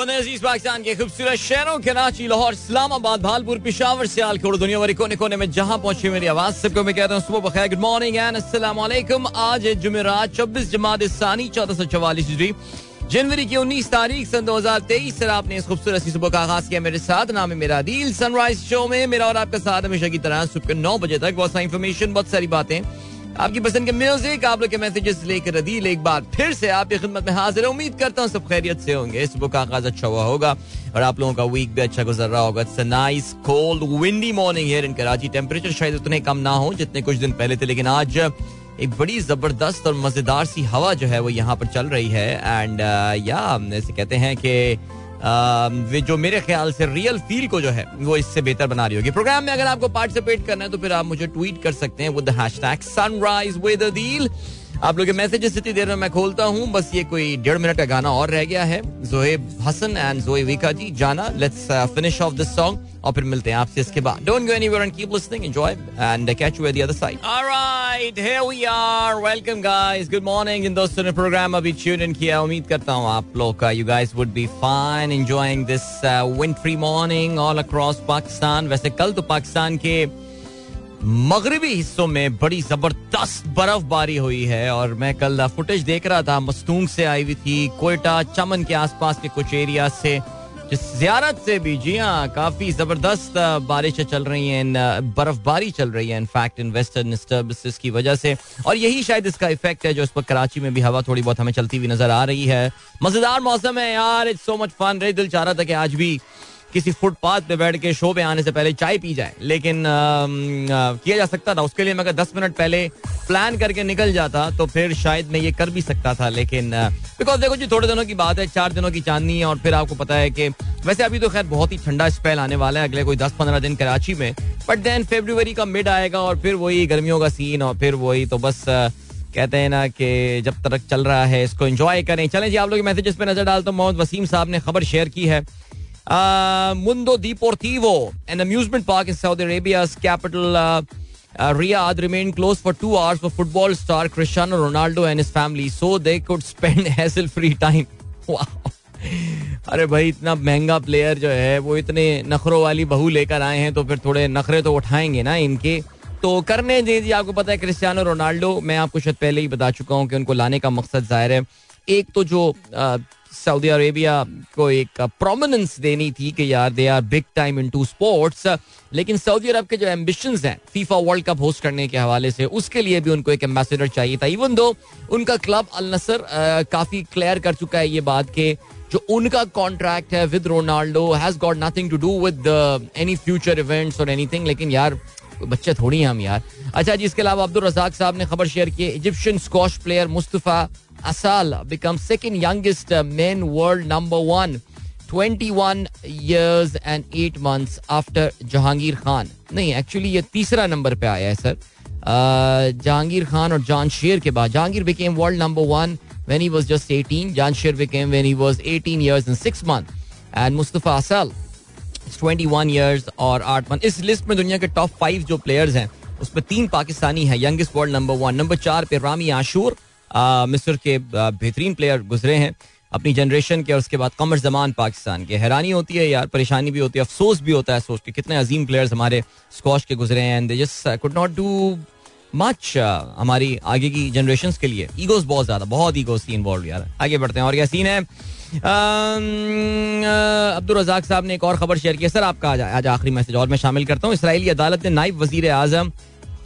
अजीज पाकिस्तान के खूबसूरत शहरों कराची, लाहौर, इस्लामाबाद, भालपुर, पिशावर, सियालकोट, दुनिया भर कोने कोने में जहां पहुंचे मेरी आवाज, सबको मैं कहता हूं सुबह बखैर, गुड मॉर्निंग एंड अस्सलाम वालेकुम। आज जुमेरात 26 जमाद सानी 1444 हिजरी जनवरी की 19 तारीख सन 2023 सर आपने इस खूबसूरत सुबह का आगाज किया मेरे साथ। नाम है मेरा आदिल। सनराइज शो में मेरा और आपका साथ हमेशा की तरह सुबह के 9 बजे तक बहुत सारी इन्फॉर्मेशन, बहुत सारी बातें, आपकी पसंद के म्यूजिक, आप लोग के मैसेजेस लेकर अदील एक बार फिर से आपकी खिदमत में हाजिर है। उम्मीद करता हूँ सब खैरियत से होंगे, सुबह का आगाज अच्छा हुआ होगा और आप लोगों का वीक भी अच्छा गुजर रहा होगा। It's a nice cold windy morning here in Karachi. Temperature शायद उतने कम ना हो जितने कुछ दिन पहले थे, लेकिन आज एक बड़ी जबरदस्त और मजेदार सी हवा जो है वो यहाँ पर चल रही है। एंड ऐसे कहते हैं कि वे जो मेरे ख्याल से रियल फील को जो है वो इससे बेहतर बना रही होगी। प्रोग्राम में अगर आपको पार्टिसिपेट करना है तो फिर आप मुझे ट्वीट कर सकते हैं with the hashtag sunrise with Adeel. आप लोग के मैसेजेस इतनी देर में मैं खोलता हूँ। बस ये कोई 1.5 मिनट का गाना और रह गया है। जोहेब हसन एंड जोए वीका जी, जाना, let's finish off this song और फिर मिलते हैं आपसे इसके बाद। Don't go anywhere and keep listening, enjoy and catch you at the other side. Alright, here we are, welcome guys, good morning. इन दोस्तों ने प्रोग्राम अभी ट्यून इन किया, उम्मीद करता हूँ आप लोग का you guys would be fine enjoying this wintry morning all across Pakistan. वैसे कल तो पाकिस्तान के मगरबी हिस्सों में बड़ी जबरदस्त बर्फबारी हुई है और मैं कल फुटेज देख रहा था, मस्तूंग से आई हुई थी, कोयटा, चमन के आसपास के कुछ एरिया से, ज़ियारत से भी, जी हाँ, काफी जबरदस्त बारिशें चल रही हैं, बर्फबारी चल रही है इनफैक्ट इन वेस्टर्न डिस्टर्बेंसेस की वजह से। और यही शायद इसका इफेक्ट है जो इस पर कराची में भी हवा थोड़ी बहुत हमें चलती हुई नजर आ रही है। मजेदार मौसम है यार, इट्स सो मच फन। रे दिल चाह रहा था कि आज भी किसी फुटपाथ पे बैठ के शो पे आने से पहले चाय पी जाए, लेकिन किया जा सकता था। उसके लिए मैं अगर 10 मिनट पहले प्लान करके निकल जाता तो फिर शायद मैं ये कर भी सकता था, लेकिन बिकॉज देखो जी थोड़े दिनों की बात है, 4 दिनों की चांदनी है और फिर आपको पता है कि वैसे अभी तो खैर बहुत ही ठंडा स्पेल आने वाला है अगले कोई 10-15 दिन कराची में, बट देन फरवरी का मिड आएगा और फिर वही गर्मियों का सीन और फिर वही, तो बस कहते हैं ना कि जब तक चल रहा है इसको एंजॉय करें। चलें जी, आप लोग मैसेजेस पे नजर डालता हूँ। मोहम्मद वसीम साहब ने खबर शेयर की है। Mundo Deportivo, an amusement park in Saudi Arabia's capital Riyadh, remained closed for 2 hours for football star Cristiano Ronaldo and his family so they could spend hassle-free time. Wow. अरे भाई, इतना महंगा प्लेयर जो है वो इतने नखरों वाली बहू लेकर आए हैं तो फिर थोड़े नखरे तो उठाएंगे ना इनके, तो करने दीजिए। आपको पता है क्रिस्टियानो रोनाल्डो, मैं आपको शायद पहले ही बता चुका हूँ कि उनको लाने का मकसद जाहिर है एक तो जो सऊदी अरेबिया को एक प्रोमिनेंस देनी थी कि यार they are big time into sports, लेकिन सऊदी अरब के जो एम्बिशंस हैं फीफा वर्ल्ड कप होस्ट करने के हवाले से, उसके लिए भी उनको एक एम्बेसडर चाहिए था। इवन दो उनका क्लब अल नसर काफ़ी क्लियर कर चुका है ये बात कि जो उनका कॉन्ट्रैक्ट है with Ronaldo has got nothing to do with any future events और एनीथिंग, लेकिन यार बच्चे थोड़ी हैं हम यार। अच्छा जी, इसके अलावा अब्दुल रजाक साहब ने खबर शेयर की। Egyptian squash player Mustafa Asal becomes second youngest men world number 1, 21 years and 8 months after Jahangir Khan. नहीं, एक्चुअली ये तीसरा नंबर पे आया है सर, जहांगीर खान और जान शेर के बाद। Jahangir became world number 1 when he was just 18. Jahan Sher became when he was 18 years and 6 months. And Mustafa Asal is 21 years और 8 months. इस लिस्ट में दुनिया के टॉप 5 जो प्लेयर्स हैं उसमें 3 पाकिस्तानी हैं, youngest world number 1. नंबर 4 पे रामी आशूर, मिस्र के बेहतरीन प्लेयर गुजरे हैं अपनी जनरेशन के, और उसके बाद कमर जमान पाकिस्तान के। हैरानी होती है यार, परेशानी भी होती है, अफसोस भी होता है सोच के कितने अजीम प्लेयर्स हमारे स्कॉश के गुजरे हैं and they just could not do much हमारी आगे की जनरेशंस के लिए। ईगोज बहुत ज़्यादा, बहुत ईगोज थी इन्वॉल्व यार। आगे बढ़ते हैं, और क्या सीन है। अब्दुल रजाक साहब ने एक और खबर शेयर की। सर आपका आज आखिरी मैसेज और मैं शामिल करता हूँ। इसराइली अदालत ने नायब वजीर आजम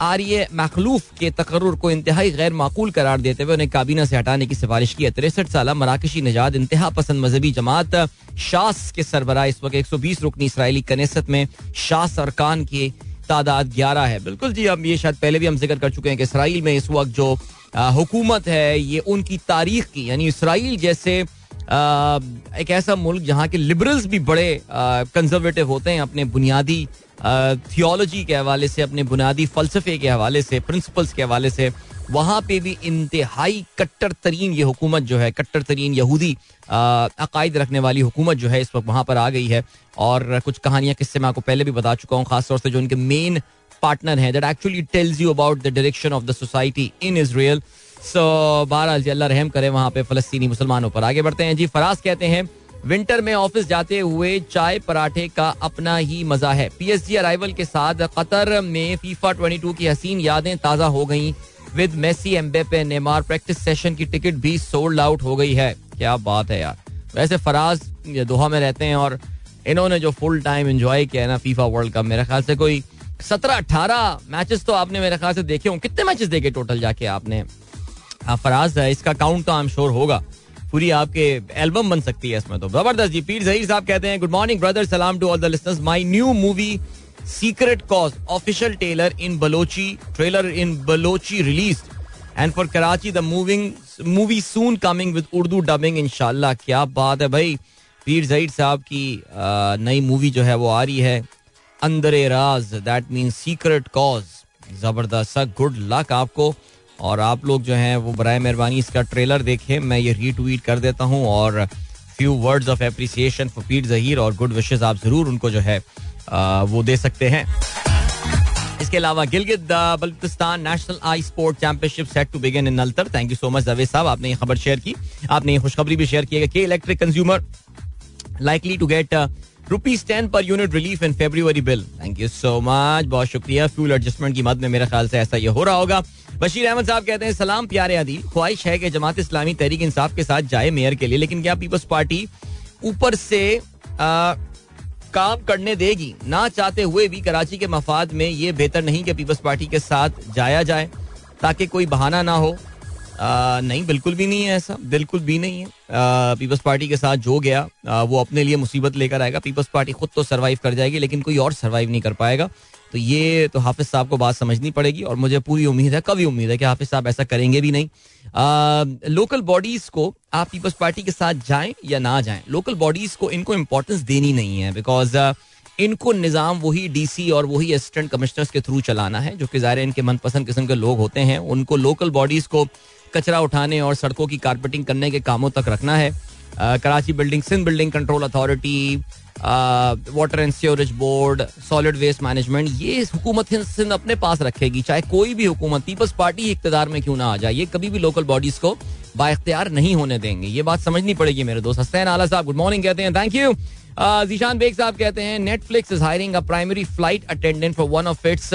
आरिये मखलूफ के तकर्रुर को इंतहाई गैर माकूल करार देते हुए उन्हें काबीना से हटाने की सिफारिश की है। 63 साल मराकशी नजाद इंतहा पसंद मजहबी जमात शास के सरबराह इस वक्त 120 रुकनी इसराइली कनेसत में शास अरकान की तादाद 11 है। बिल्कुल जी, हम ये शायद पहले भी हम जिक्र कर चुके हैं कि इसराइल में इस वक्त जो हुकूमत है ये उनकी तारीख की, यानी इसराइल जैसे एक ऐसा मुल्क जहाँ के लिबरल्स भी बड़े कंजर्वेटिव होते हैं अपने बुनियादी थियोलॉजी के हवाले से, अपने बुनियादी फलसफे के हवाले से, प्रिंसिपल्स के हवाले से, वहाँ पे भी इंतहाई कट्टर तरीन ये हुकूमत जो है, कट्टर तरीन यहूदी अकायद रखने वाली हुकूमत जो है इस वक्त वहाँ पर आ गई है। और कुछ कहानियाँ किससे मैं आपको पहले भी बता चुका हूँ, खासतौर से जो उनके मेन पार्टनर हैं, that actually tells you about the direction of the society in Israel. So बहरहाल जी, अल्लाह रहम करे वहाँ पे फलस्तीनी मुसलमानों पर। आगे बढ़ते हैं जी। फराज कहते हैं विंटर में ऑफिस जाते हुए चाय पराठे का अपना ही मजा है. PSG अराइवल के साथ कतर में फीफा 22 की हसीन यादें ताज़ा हो गई. With Messi, Mbappe, Neymar practice session की टिकट भी सोल्ड आउट हो गई है. क्या बात है यार. वैसे फराज दोहा में रहते हैं और इन्होंने जो फुल टाइम एंजॉय किया है ना फीफा वर्ल्ड कप, मेरे ख्याल से कोई 17-18 मैचेस तो आपने मेरे ख्याल से देखे हों. कितने मैचेस देखे टोटल जाके आपने फराज? इसका काउंट तो आई एम श्योर होगा. पूरी आपके एल्बम बन सकती है इसमें तो. जबरदस्त जी. पीर ज़हीर साहब कहते हैं गुड मॉर्निंग ब्रदर, सलाम to all the listeners. My new movie secret cause official trailer in Balochi release and for Karachi the movie soon coming with Urdu dubbing इंशाल्लाह. क्या बात है भाई. पीर ज़हीर साहब की नई मूवी जो है वो आ रही है अंदरे राज, दैट मीन सीक्रेट कॉज. जबरदस्त, गुड लक आपको. और आप लोग जो हैं वो बराए मेहरबानी इसका ट्रेलर देखें. मैं ये रीट्वीट कर देता हूँ और few words of appreciation for Pir Zaheer और गुड विशेस आप ज़रूर उनको जो है वो दे सकते हैं. इसके अलावा Gilgit Baltistan national ice sport championship set to begin in अल्तर. Thank you so much Javed साहब, आपने ये खबर शेयर की. आपने ये खुशखबरी भी शेयर की है कि electric consumer likely to get ₹10 per unit relief in February bill. Thank you so much, बहुत शुक्रिया. फ्यूल एडजस्टमेंट की मद में मेरे ख्याल से ऐसा ये हो रहा होगा. बशीर अहमद साहब कहते हैं सलाम प्यारे आदिल, ख्वाहिश है कि जमात इस्लामी तहरीक इंसाफ के साथ जाए मेयर के लिए, लेकिन क्या पीपल्स पार्टी ऊपर से काम करने देगी? ना चाहते हुए भी कराची के मफाद में ये बेहतर नहीं कि पीपल्स पार्टी के साथ जाया जाए ताकि कोई बहाना ना हो? नहीं, बिल्कुल भी नहीं है ऐसा, बिल्कुल भी नहीं है. पीपल्स पार्टी के साथ जो गया वो अपने लिए मुसीबत लेकर आएगा. पीपल्स पार्टी खुद तो सरवाइव कर जाएगी लेकिन कोई और सरवाइव नहीं कर पाएगा. तो ये तो हाफिज़ साहब को बात समझनी पड़ेगी और मुझे पूरी उम्मीद है, कभी उम्मीद है कि हाफिज़ साहब ऐसा करेंगे भी नहीं. लोकल बॉडीज़ को आप पीपल्स पार्टी के साथ जाएं या ना जाएं, लोकल बॉडीज़ को इनको इम्पोर्टेंस देनी नहीं है बिकॉज इनको निज़ाम वही DC और वही असिस्टेंट कमिश्नर्स के थ्रू चलाना है जो कि ज़ाहिर है इनके मनपसंद किस्म के लोग होते हैं. उनको लोकल बॉडीज़ को कचरा उठाने और सड़कों की कारपेटिंग करने के कामों तक रखना है. Karachi building, Sindh building control authority, water and sewerage board, solid waste management, ये हुकूमत सिंध अपने पास रखेगी चाहे कोई भी हुकूमत पीपल्स पार्टी इकतदार में क्यों ना आ जाए. ये कभी भी लोकल बॉडीज़ को बाइख्तियार नहीं होने देंगे, ये बात समझनी पड़ेगी मेरे दोस्त. हसनैन आला साहब गुड मॉर्निंग कहते हैं, थैंक यू. जीशान बेग साहब कहते हैं Netflix is hiring a primary flight attendant for one of its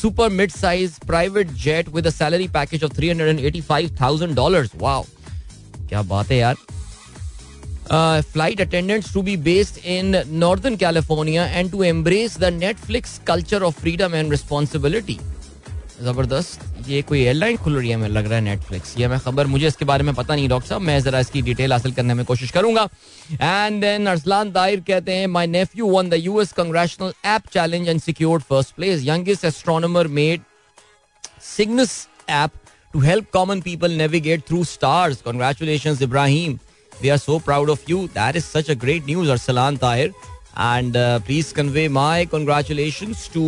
super mid size private jet with a salary package of $385,000. Wow, क्या बात है यार. Flight attendants to be based in northern California and to embrace the Netflix culture of freedom and responsibility. जबरदस्त, ये कोई airline खुल रही है मुझे लग रहा है नेटफ्लिक्स. ये मैं खबर, मुझे इसके बारे में पता नहीं डॉक्टर साहब, मैं जरा इसकी डिटेल हासिल करने में कोशिश करूंगा. एंड देन अरसलान दायर कहते हैं my nephew won the US congressional app challenge and secured first place. Youngest astronomer made Cygnus app to help common people navigate through stars. Congratulations Ibrahim, we are so proud of you. That is such a great news Arsalan दायर, and please convey my congratulations to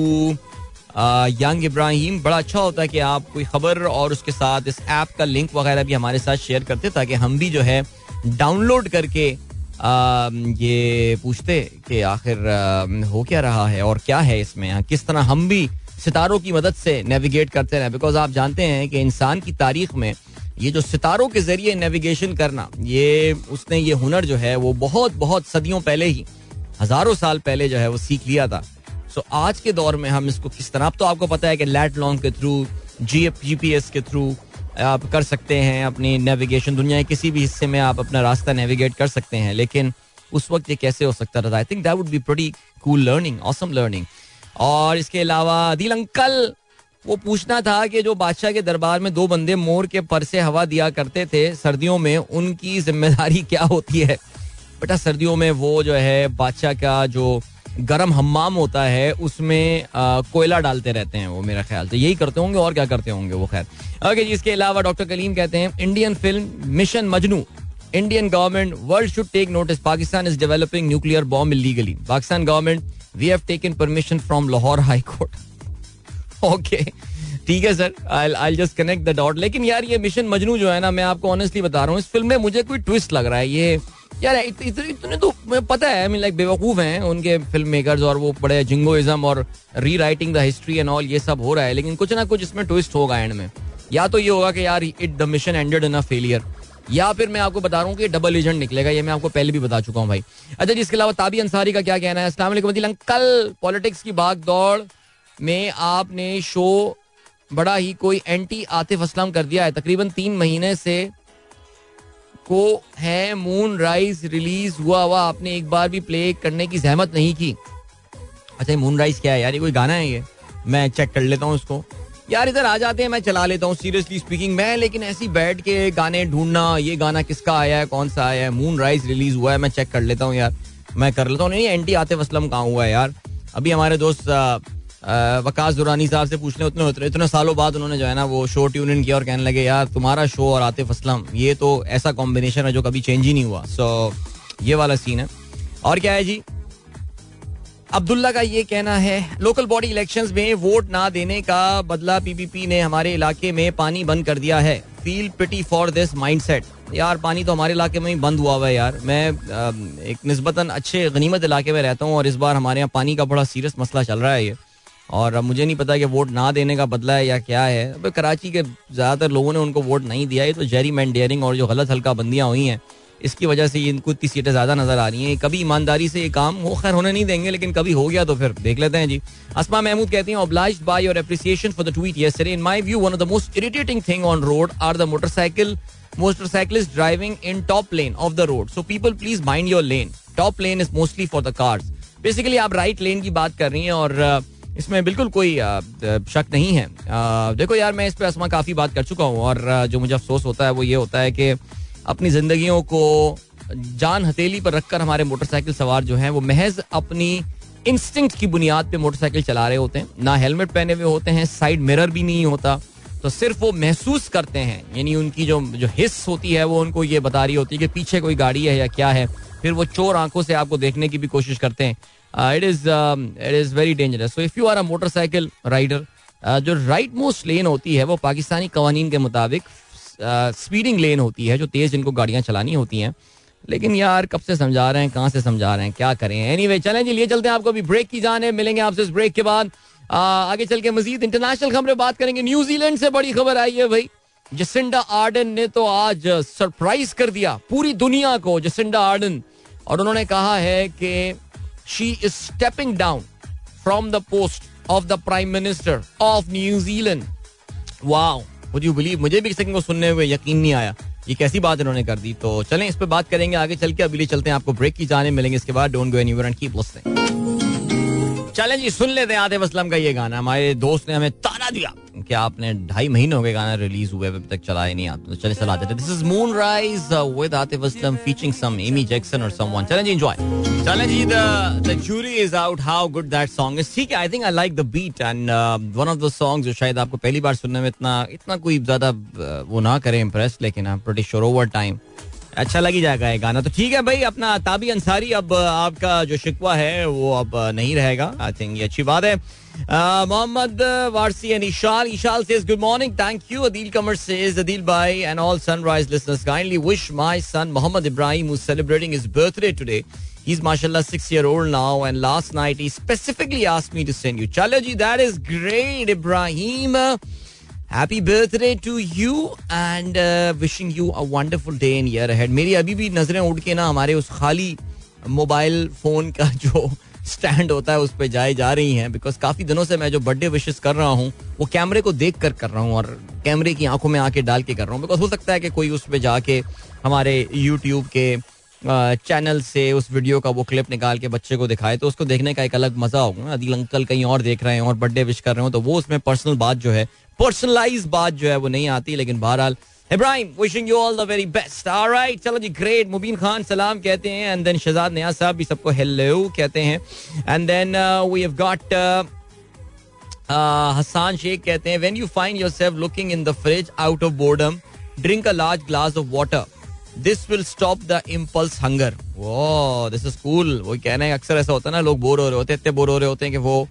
young Ibrahim. बड़ा अच्छा होता है कि आप कोई खबर और उसके साथ इस ऐप का लिंक वगैरह भी हमारे साथ शेयर करते ताकि हम भी जो है डाउनलोड करके ये पूछते कि आखिर हो क्या रहा है और क्या है इसमें, किस तरह हम भी सितारों की मदद से नेविगेट करते रहें. बिकॉज आप जानते हैं कि इंसान की तारीख में ये जो सितारों के ज़रिए नेविगेशन करना, ये उसने ये हुनर जो है वो बहुत बहुत सदियों पहले ही, हज़ारों साल पहले जो है वो सीख लिया था. तो आज के दौर में हम इसको किस तरह, अब तो आपको पता है कि लैट लॉन्ग के थ्रू, GPS के थ्रू आप कर सकते हैं अपनी नेविगेशन. दुनिया के किसी भी हिस्से में आप अपना रास्ता नेविगेट कर सकते हैं, लेकिन उस वक्त ये कैसे हो सकता था? I think that would be pretty cool learning, awesome learning. और इसके अलावा दिल अंकल वो पूछना था कि जो बादशाह के दरबार में दो बंदे मोर के पर से हवा दिया करते थे सर्दियों में, उनकी जिम्मेदारी क्या होती है? बेटा सर्दियों में वो जो है बादशाह का जो गरम हम्माम होता है उसमें कोयला डालते रहते हैं वो, मेरा ख्याल से यही करते होंगे और क्या करते होंगे वो. खैर ओके जी. इसके अलावा डॉक्टर कलीम कहते हैं Indian film mission Majnu, Indian government world should take notice, Pakistan is developing nuclear bomb illegally. Pakistan government, we have taken permission from Lahore high court. Okay ठीक है sir, I just connect the dot. लेकिन यार ये मिशन मजनू जो है ना, मैं आपको ऑनेस्टली बता रहा हूँ, इस फिल्म में मुझे कोई ट्विस्ट लग रहा है. ये यार इतने तो पता है, आई मीन लाइक बेवकूफ़ हैं उनके फिल्म मेकर्स और वो बड़े जिंगोइज्म और rewriting the history and all ये सब हो रहा है, लेकिन कुछ ना कुछ इसमें ट्विस्ट होगा एंड में. या तो ये होगा कि यार it the mission ended in a failure, या फिर मैं आपको बता रहा हूँ कि डबल एजेंट निकलेगा, ये मैं आपको पहले भी बता चुका हूँ भाई. अच्छा जी, इसके अलावा ताबी अंसारी का क्या कहना है, अस्सलाम वालेकुम, कल पॉलिटिक्स की भाग दौड़ में आपने शो बड़ा ही कोई एंटी आतिफ असलम कर दिया है, तकरीबन 3 महीने से को है मून राइज रिलीज हुआ हुआ, आपने एक बार भी प्ले करने की जहमत नहीं की. अच्छा ये मून राइज क्या है यार, ये कोई गाना है? ये मैं चेक कर लेता हूँ इसको, यार इधर आ जाते हैं, मैं चला लेता हूँ सीरियसली स्पीकिंग मैं, लेकिन ऐसी बैठ के गाने ढूंढना ये गाना किसका आया है कौन सा आया है. मून राइज रिलीज हुआ है, मैं चेक कर लेता हूँ यार, मैं कर लेता हूँ. नहीं एंटी आतिफ असलम कहाँ हुआ है यार, अभी हमारे दोस्त वकास दुरानी साहब से पूछने, इतने सालों बाद उन्होंने जो है ना वो शो ट्यून इन किया और कहने लगे यार तुम्हारा शो और आतिफ असलम ये तो ऐसा कॉम्बिनेशन है जो कभी चेंज ही नहीं हुआ. सो ये वाला सीन है. और क्या है जी, अब्दुल्ला का ये कहना है लोकल बॉडी इलेक्शंस में वोट ना देने का बदला पीपीपी ने हमारे इलाके में पानी बंद कर दिया है, feel pity for this mindset. यार पानी तो हमारे इलाके में ही बंद हुआ हुआ है यार, मैं एक निस्बतन अच्छे गनीमत इलाके में रहता हूँ और इस बार हमारे यहाँ पानी का बड़ा सीरियस मसला चल रहा है ये, और मुझे नहीं पता कि वोट ना देने का बदला है या क्या है. अब कराची के ज़्यादातर लोगों ने उनको वोट नहीं दिया है, तो जेरीमेंडियरिंग और जो गलत हल्का बंदियाँ हुई हैं इसकी वजह से ये इनको इतनी सीटें ज़्यादा नज़र आ रही हैं. कभी ईमानदारी से ये काम हो, खैर होने नहीं देंगे, लेकिन कभी हो गया तो फिर देख लेते हैं जी. अस्मा महमूद कहती हैं obliged by your appreciation for the tweet yesterday. In my view, one of the most irritating thing on road are the motorcyclists driving in top lane of the road. So people please mind your lane. Top lane is mostly for the cars. Basically आप right lane की बात कर रही हैं और इसमें बिल्कुल कोई शक नहीं है. देखो यार मैं इस पर आसमा काफ़ी बात कर चुका हूँ और जो मुझे अफसोस होता है वो ये होता है कि अपनी जिंदगियों को जान हथेली पर रखकर हमारे मोटरसाइकिल सवार जो हैं वो महज अपनी इंस्टिंक्ट की बुनियाद पे मोटरसाइकिल चला रहे होते हैं, ना हेलमेट पहने हुए होते हैं, साइड मिरर भी नहीं होता, तो सिर्फ वो महसूस करते हैं, यानी उनकी जो हिस्स होती है वो उनको ये बता रही होती है कि पीछे कोई गाड़ी है या क्या है, फिर वो चोर आंखों से आपको देखने की भी कोशिश करते हैं. It is very dangerous. So if you are a motorcycle rider, जो राइट मोस्ट लेन होती है वो पाकिस्तानी कवानीन के मुताबिक स्पीडिंग लेन होती है, जो तेज जिनको गाड़ियाँ चलानी होती हैं. लेकिन यार कब से समझा रहे हैं, कहाँ से समझा रहे हैं, क्या करें. Anyway, चलें जी, लिए चलते हैं आपको अभी ब्रेक की जाने, मिलेंगे आपसे इस ब्रेक के बाद. आगे चल के मजीद इंटरनेशनल खबरें बात करेंगे. न्यूजीलैंड से बड़ी खबर आई है भाई, जसिंडा आर्डन ने तो आज सरप्राइज कर दिया पूरी दुनिया को, जसिंडा आर्डन, और उन्होंने कहा है कि She is stepping down from the post of the Prime Minister of New Zealand. Wow, would you believe? मुझे भी इसको सुनने में यकीन नहीं आया, ये कैसी बात इन्होंने कर दी. तो चलें इस पे बात करेंगे आगे चल के, अभी लिए चलते हैं आपको ब्रेक की जाने, मिलेंगे इसके बाद. Don't go anywhere and keep listening. चलें जी, सुन लेते हैं आतिफ असलम का ये गाना. हमारे दोस्त ने हमें ताना दिया कि आपने 2.5 महीने हो गए गाना रिलीज हुए, अब तक चलाए नहीं आप, तो चले चला देते. This is moon rise with Atif Aslam featuring some Amy Jackson और समवन. चलें जी एंजॉय. चलें जी, the jury is out how good that song is. ठीक है, I think I like the beat and one of the songs जो शायद आपको पहली बार सुनने में इतना कोई ज्यादा वो ना करे इम्प्रेस, लेकिन I am pretty sure over time अच्छा लग ही जाएगा ये गाना. तो ठीक है भाई, अपना ताबी अंसारी, अब आपका जो शिकवा है वो अब नहीं रहेगा. आई थिंक ये अच्छी बात है. Mohammad Warsi and Ishal says good morning, thank you. Adeel Qamar says Adeel भाई and all sunrise listeners kindly wish my son Mohammad Ibrahim who celebrating his birthday today. He is माशाल्लाह 6 years old now and last night he specifically asked me to send you. चलो जी, that is great Ibrahim, happy birthday to you and wishing you a wonderful day in year ahead. मेरी अभी भी नजरें उड़ के ना हमारे उस खाली मोबाइल फोन का जो स्टैंड होता है उस पर जाए जा रही हैं, बिकॉज काफ़ी दिनों से मैं जो बर्थडे विशेस कर रहा हूँ वो कैमरे को देख कर कर रहा हूँ और कैमरे की आंखों में आके डाल के कर रहा हूँ, बिकॉज हो सकता है कि कोई उस पर जाके हमारे यूट्यूब के चैनल से उस वीडियो का वो क्लिप निकाल के बच्चे को दिखाए तो उसको देखने का एक अलग मज़ा होगा ना. अदील अंकल कहीं और देख रहे हैं और बर्थडे विश कर रहे हो, तो वो उसमें पर्सनलाइज बात जो है वो नहीं आती. लेकिन बहरहाल Ibrahim wishing you all the very best. Alright, चलो जी ग्रेट. मुबीन खान सलाम कहते हैं एंड देन शहजाद नया साहब भी सबको हेलो कहते हैं and then we have got Hasan Sheikh कहते हैं when you find yourself looking in the fridge out of boredom drink a large glass of water, this will stop the impulse hunger. वाह, this is cool. वो कहना है अक्सर ऐसा होता है ना, लोग बोर हो रहे होते हैं, इतने बोर हो रहे होते हैं कि वो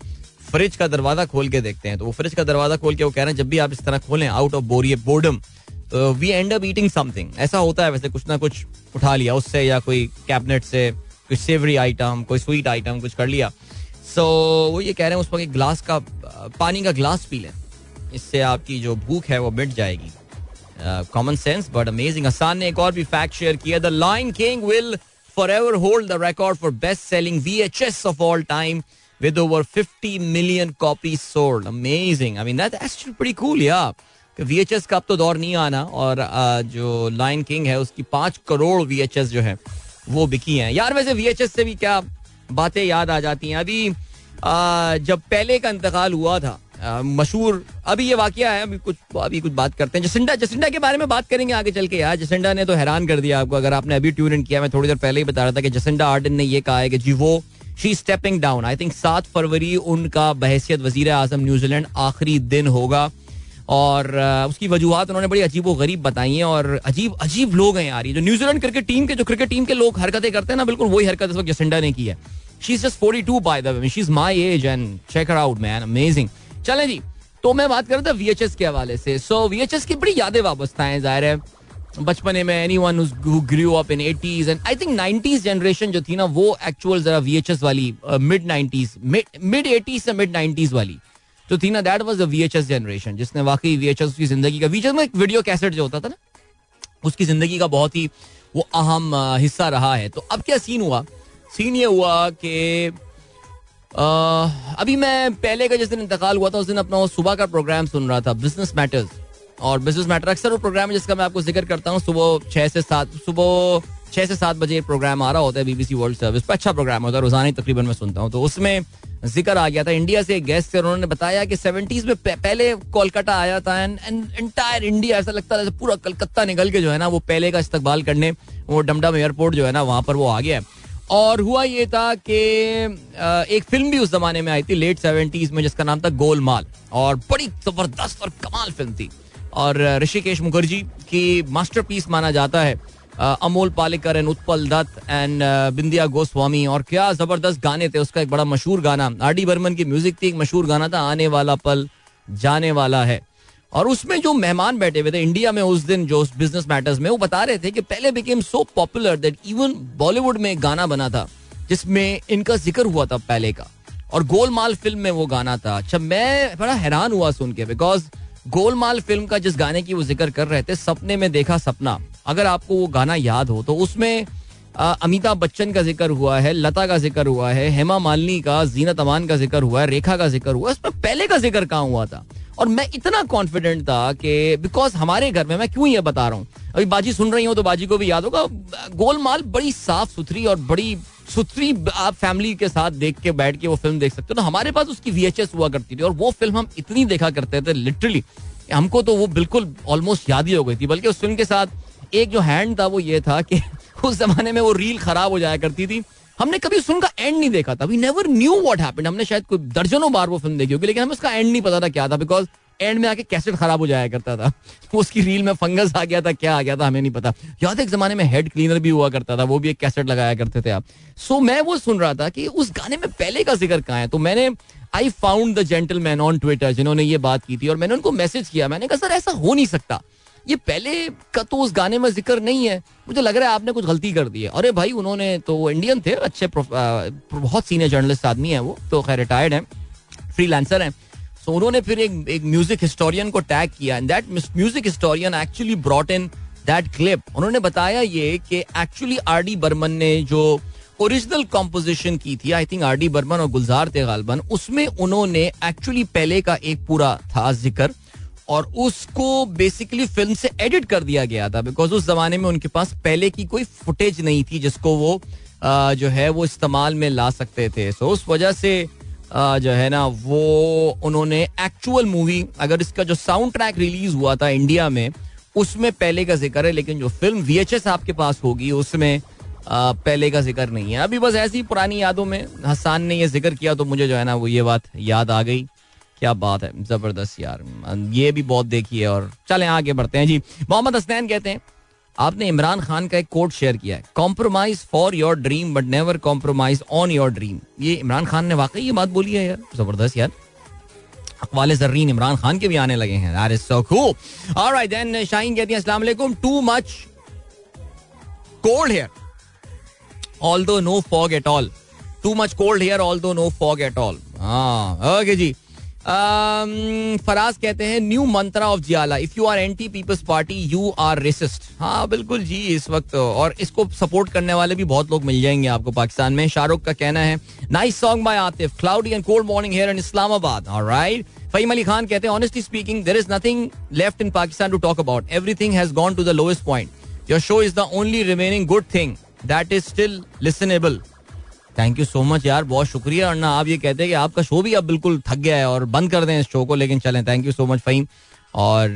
फ्रिज का दरवाजा खोल के देखते हैं, तो वो फ्रिज का दरवाजा खोल के वो कह रहे हैं जब भी आप इस तरह खोलें आउट ऑफ बोर्डम तो we end up eating something. ऐसा होता है वैसे, कुछ ना कुछ उठा लिया उससे या कोई कैबिनेट से कोई सेवरी आइटम, कोई स्वीट आइटम, कुछ कर लिया. सो वो ये कह रहे हैं उस पर एक ग्लास का पानी का ग्लास पी लें, इससे आपकी जो भूख है वो मिट जाएगी. common sense but amazing. Hassan ने एक और भी फैक्ट शेयर किया. The Lion King will forever hold the record for best-selling VHS of all time with over 50 million copies sold. Amazing. I mean that's actually pretty cool, yeah. VHS का अब तो दौर नहीं आना और जो लायन किंग है उसकी 5 करोड़ VHS जो है वो बिकी हैं. यार वैसे VHS से भी क्या बातें याद आ जाती हैं. अभी जब पहले का इंतकाल हुआ था मशहूर, अभी ये वाकया है, अभी कुछ बात करते हैं. जसिंडा के बारे में बात करेंगे आगे चल के. यार जसिंडा ने तो हैरान कर दिया आपको अगर आपने अभी ट्यून इन किया. मैं थोड़ी देर पहले ही बता रहा था कि जसिंडा आर्डन ने ये कहा है कि जी वो she stepping down. I think 7 फरवरी उनका बहैसियत वजीर आजम न्यूजीलैंड आखिरी दिन होगा और उसकी वजूहत उन्होंने बड़ी अजीब गरीब बताई हैं और अजीब लोग हैं यार. ये जो न्यूजीलैंड क्रिकेट टीम के लोग हरकतें करते हैं ना, बिल्कुल वही हरकत इस वक्त जसिंडा ने की है. She is just 42 by the way, she is my age and check her out man, amazing. चलें जी, तो मैं बात कर रहा था VHS के हवाले से. सो VHS की बड़ी यादें वाबस्ता हैं, जाहिर है बचपने में. Anyone who grew up in 80s and I think 90s generation जो थी ना वो एक्चुअल जरा VHS वाली मिड 80s से मिड 90s वाली जो थी ना, that was the VHS generation जिसने वाकई VHS उसकी जिंदगी का, VHS में एक वीडियो कैसेट जो होता था ना, उसकी जिंदगी का बहुत ही वो अहम हिस्सा रहा है. तो अब क्या सीन हुआ, सीन ये हुआ कि अभी मैं पहले का जिस दिन इंतकाल हुआ था उस दिन अपना वो सुबह का प्रोग्राम सुन रहा था, बिजनेस मैटर्स. और बिजनेस मैटर अक्सर वो प्रोग्राम है जिसका मैं आपको जिक्र करता हूँ. सुबह 6 से 7 बजे प्रोग्राम आ रहा होता है BBC वर्ल्ड सर्विस पर. अच्छा प्रोग्राम होता है, रोजाना ही तकरीबन मैं सुनता हूँ. तो उसमें जिक्र आ गया था इंडिया से एक गेस्ट थे, उन्होंने बताया कि 70s में पहले कोलकाता आया था एंड एंटायर इंडिया, ऐसा लगता था पूरा कलकत्ता निकल के जो है ना वो पहले का इस्तकबाल करने वो डमडम एयरपोर्ट जो है ना वहाँ पर वो आ गया. और हुआ ये था कि एक फिल्म भी उस जमाने में आई थी लेट 70s में जिसका नाम था गोलमाल और बड़ी जबरदस्त और कमाल फिल्म थी और ऋषिकेश मुखर्जी की मास्टरपीस माना जाता है. अमोल पालेकर एंड उत्पल दत्त एंड बिंदिया गोस्वामी और क्या जबरदस्त गाने थे. उसका एक बड़ा मशहूर गाना आरडी बर्मन की म्यूजिक थी, एक मशहूर गाना था आने वाला पल जाने वाला है. और उसमें जो मेहमान बैठे हुए थे इंडिया में उस दिन जो बिजनेस मैटर्स में, वो बता रहे थे कि पहले became so popular that even Bollywood में गाना बना था जिसमें इनका जिक्र हुआ था पहले का, और गोलमाल फिल्म में वो गाना था. अच्छा मैं बड़ा हैरान हुआ सुन के बिकॉज गोलमाल फिल्म का जिस गाने की वो जिक्र कर रहे थे, सपने में देखा सपना, अगर आपको वो गाना याद हो तो उसमें अमिताभ बच्चन का जिक्र हुआ है, लता का जिक्र हुआ है, हेमा मालिनी का, जीनत अमान का जिक्र हुआ है, रेखा का जिक्र हुआ है. उसमें पहले का जिक्र कहाँ हुआ था? और मैं इतना कॉन्फिडेंट था कि बिकॉज हमारे घर में, मैं क्यों ये बता रहा हूँ, अभी बाजी सुन रही हूँ तो बाजी को भी याद होगा, गोलमाल बड़ी साफ सुथरी और बड़ी सुथरी आप फैमिली के साथ देख के बैठ के वो फिल्म देख सकते हो ना. हमारे पास उसकी VHS हुआ करती थी और वो फिल्म हम इतनी देखा करते थे लिटरली, हमको तो वो बिल्कुल ऑलमोस्ट याद ही हो गई थी. बल्कि उस फिल्म के साथ एक जो हैंड था वो ये था कि उस जमाने में वो रील खराब हो जाया करती थी, हमने कभी उस फिल्म का एंड नहीं देखा था. We never knew what happened. हमने शायद कोई दर्जनों बार वो फिल्म देखी होगी लेकिन हमें उसका एंड नहीं पता था क्या था, बिकॉज एंड में आके कैसेट खराब हो जाया करता था, उसकी रील में फंगस आ गया था, क्या आ गया था हमें नहीं पता. याद एक जमाने में हेड क्लीनर भी हुआ करता था, वो भी एक कैसेट लगाया करते थे आप. सो मैं वो सुन रहा था कि उस गाने में पहले का जिक्र कहाँ है. तो मैंने I found the gentleman on Twitter जिन्होंने ये बात की थी, और मैंने उनको मैसेज किया, मैंने कहा सर ऐसा हो नहीं सकता, ये पहले का तो उस गाने में जिक्र नहीं है, मुझे लग रहा है आपने कुछ गलती कर दी है. अरे भाई उन्होंने तो इंडियन थे, अच्छे बहुत सीनियर जर्नलिस्ट आदमी हैं वो, तो खैर रिटायर्ड हैं, फ्रीलांसर हैं. सो उन्होंने फिर एक म्यूजिक हिस्टोरियन को टैग किया and that music historian actually brought in that clip. उन्होंने बताया ये कि एक्चुअली आरडी बर्मन ने जो ओरिजिनल कॉम्पोजिशन की थी, आई थिंक आरडी बर्मन और गुलजार थे गालबन, उसमें उन्होंने एक्चुअली पहले का एक पूरा था जिक्र और उसको बेसिकली फिल्म से एडिट कर दिया गया था बिकॉज उस जमाने में उनके पास पहले की कोई फुटेज नहीं थी जिसको वो जो है वो इस्तेमाल में ला सकते थे. सो उस वजह से जो है ना वो उन्होंने एक्चुअल मूवी, अगर इसका जो साउंड ट्रैक रिलीज हुआ था इंडिया में उसमें पहले का जिक्र है, लेकिन जो फिल्म VHS आपके पास होगी उसमें पहले का जिक्र नहीं है. अभी बस ऐसी पुरानी यादों में हसन ने ये जिक्र किया तो मुझे जो है ना वो ये बात याद आ गई. क्या बात है, जबरदस्त यार, ये भी बहुत देखी है. और चलें आगे बढ़ते हैं जी. मोहम्मद हसनैन कहते हैं आपने इमरान खान का एक कोट शेयर किया है, compromise for your dream but never compromise on your dream. ये इमरान खान ने वाकई ये बात बोली है यार, जबरदस्त यार. अक़वाले ज़र्रीन इमरान खान के भी आने लगे हैं. That is so cool. Alright then Shaheen कहती है अस्सलाम वालेकुम, too much cold here although no fog at all. Too much cold here although no fog at all. हाँ ओके जी. फराज कहते हैं new mantra of jiyala, if you are anti Peoples Party you are racist. हाँ बिल्कुल जी, इस वक्त और इसको सपोर्ट करने वाले भी बहुत लोग मिल जाएंगे आपको पाकिस्तान में. शाहरुख का कहना है nice song by Atif, cloudy and cold morning here in Islamabad. Alright. Faheem Ali Khan कहते हैं honestly speaking there is nothing left in Pakistan to talk about, everything has gone to the lowest point. Your show is the only remaining good thing that is still listenable. Thank you so much यार, बहुत शुक्रिया. और ना आप ये कहते हैं कि आपका शो भी अब बिल्कुल थक गया है और बंद कर दें इस शो को, लेकिन चलें. Thank you so much Faheem. और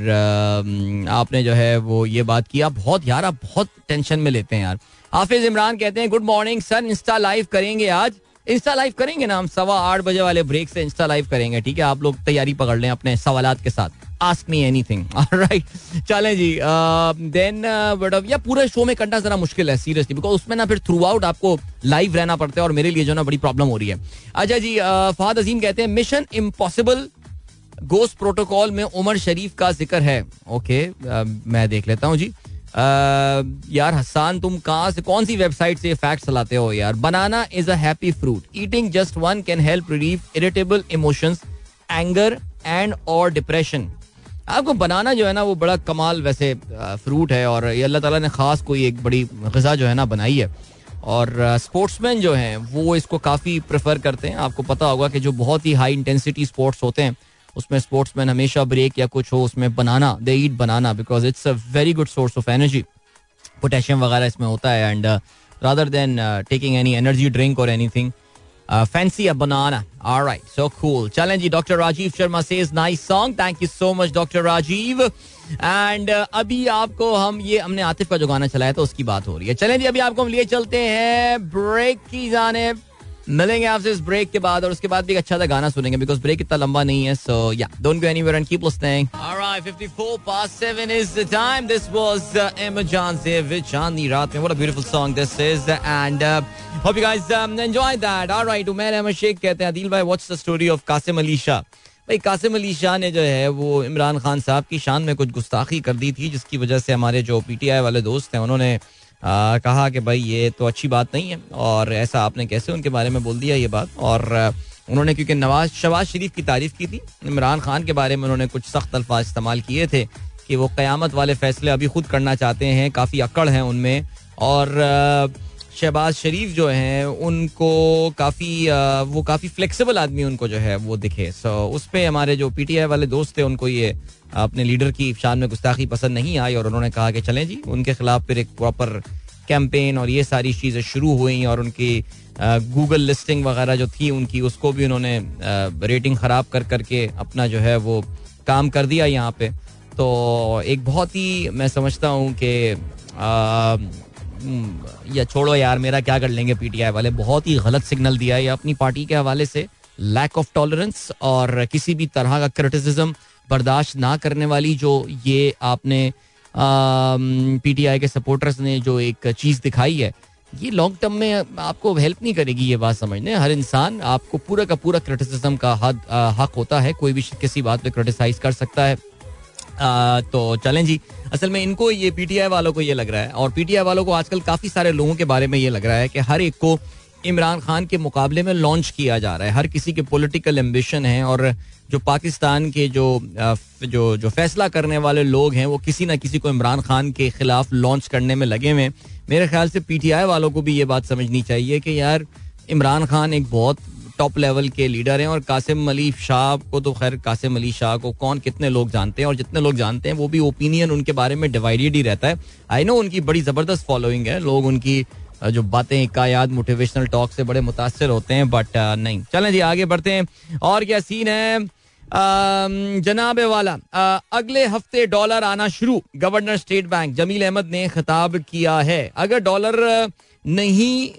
आपने जो है वो ये बात की, आप बहुत यार आप बहुत टेंशन में लेते हैं यार. हाफिज इमरान कहते हैं good morning sir, insta live करेंगे आज. इंस्टा लाइव करेंगे ना हम 8:15 वाले ब्रेक से इंस्टा लाइव करेंगे, ठीक है? आप लोग तैयारी पकड़ लें अपने सवालात के साथ. Ask me anything. ऑलराइट, चलें जी. देन या पूरे शो में करना जरा मुश्किल है सीरियसली, बिकॉज उसमें ना फिर थ्रू आउट आपको लाइव रहना पड़ता है और मेरे लिए जो ना बड़ी प्रॉब्लम हो रही है. अच्छा जी, फहद अजीम कहते हैं मिशन इम्पॉसिबल गोस्ट प्रोटोकॉल में उमर शरीफ का जिक्र है. ओके, मैं देख लेता हूँ जी. यार हसन, तुम कहाँ से कौन सी वेबसाइट से फैक्ट्स चलाते हो यार. Banana is a happy fruit, eating just one can help relieve irritable emotions, anger and और डिप्रेशन. आपको बनाना जो है ना वो बड़ा कमाल वैसे फ्रूट है, और ये अल्लाह ताला ने खास कोई एक बड़ी ग़िज़ा जो है ना बनाई है, और स्पोर्ट्समैन जो हैं वो इसको काफ़ी प्रेफर करते हैं. आपको पता होगा कि जो बहुत ही हाई इंटेंसिटी स्पोर्ट्स होते हैं उसमें स्पोर्ट्समैन हमेशा ब्रेक या कुछ हो उसमें banana, they eat banana because it's a very good source of energy, potassium वगैरह इसमें होता है. And rather than taking any energy drink और anything fancy a banana. Alright, so cool. चलें जी. Doctor Rajiv Sharma says nice song. Thank you so much doctor Rajiv. And अभी आपको हम ये हमने आतिफ का जो गाना चलाया था उसकी बात हो रही है. चलें जी, अभी आपको हम लिए चलते हैं ब्रेक की जानिब. मिलेंगे आपसे इस ब्रेक के बाद, और उसके बाद भी एक अच्छा सा गाना सुनेंगे बिकॉज ब्रेक इतना लंबा नहीं है. सो या, don't go anywhere and keep listening. Alright, 7:54 is the time. This was emergency with Chandni Raat में. What a beautiful song this is, and hope you guys enjoy that. Alright, Umar Ahmed Sheikh कहते हैं अदील भाई what's the story of Qasim Ali Shah. भाई कासिम अली शाह ने जो है वो इमरान खान साहब की शान में कुछ गुस्ताखी कर दी थी, जिसकी वजह से हमारे जो पीटीआई वाले दोस्त हैं उन्होंने कहा कि भाई ये तो अच्छी बात नहीं है, और ऐसा आपने कैसे उनके बारे में बोल दिया ये बात. और उन्होंने क्योंकि शहबाज शरीफ की तारीफ की थी, इमरान खान के बारे में उन्होंने कुछ सख्त अल्फाज इस्तेमाल किए थे कि वो क़यामत वाले फैसले अभी खुद करना चाहते हैं, काफ़ी अकड़ हैं उनमें. और शहबाज शरीफ जो हैं उनको काफ़ी फ्लेक्सिबल आदमी उनको जो है वो दिखे. सो उस पर हमारे जो पीटीआई वाले दोस्त थे उनको ये अपने लीडर की शान में गुस्ताखी पसंद नहीं आई, और उन्होंने कहा कि चलें जी उनके खिलाफ फिर एक प्रॉपर कैंपेन और ये सारी चीज़ें शुरू हुई, और उनकी गूगल लिस्टिंग वगैरह जो थी उनकी उसको भी उन्होंने रेटिंग ख़राब कर करके अपना जो है वो काम कर दिया यहाँ पे. तो एक बहुत ही मैं समझता हूँ कि या छोड़ो यार मेरा क्या कर लेंगे पीटीआई वाले, बहुत ही गलत सिग्नल दिया है अपनी पार्टी के हवाले से. लैक ऑफ टॉलरेंस और किसी भी तरह का क्रिटिसिज्म बर्दाश्त ना करने वाली जो ये आपने पीटीआई के सपोर्टर्स ने जो एक चीज़ दिखाई है, ये लॉन्ग टर्म में आपको हेल्प नहीं करेगी. ये बात समझने, हर इंसान आपको पूरा का पूरा क्रिटिसिज्म का हक होता है, कोई भी किसी बात पे क्रिटिसाइज कर सकता है. तो चलें जी, असल में इनको ये पीटीआई वालों को ये लग रहा है, और पीटीआई वालों को आजकल काफ़ी सारे लोगों के बारे में ये लग रहा है कि हर एक को इमरान खान के मुकाबले में लॉन्च किया जा रहा है. हर किसी के पॉलिटिकल एम्बिशन है, और जो पाकिस्तान के जो जो फैसला करने वाले लोग हैं वो किसी ना किसी को इमरान खान के ख़िलाफ़ लॉन्च करने में लगे हुए हैं. मेरे ख्याल से पीटीआई वालों को भी ये बात समझनी चाहिए कि यार इमरान खान एक बहुत टॉप लेवल के लीडर हैं, और कासिम अली शाह को तो खैर कासिम अली शाह को कौन कितने लोग जानते हैं, और जितने लोग जानते हैं वो भी ओपिनियन उनके बारे में डिवाइडेड ही रहता है. आई नो उनकी बड़ी ज़बरदस्त फॉलोइंग है, लोग उनकी जो बातें कायाद मोटिवेशनल टॉक से बड़े मुतासर होते हैं, बट नहीं. चलें जी, आगे बढ़ते हैं. और क्या सीन है जनाबे वाला. अगले हफ्ते डॉलर आना शुरू, governor state bank Jameel Ahmed ने खिताब किया है. अगर डॉलर नहीं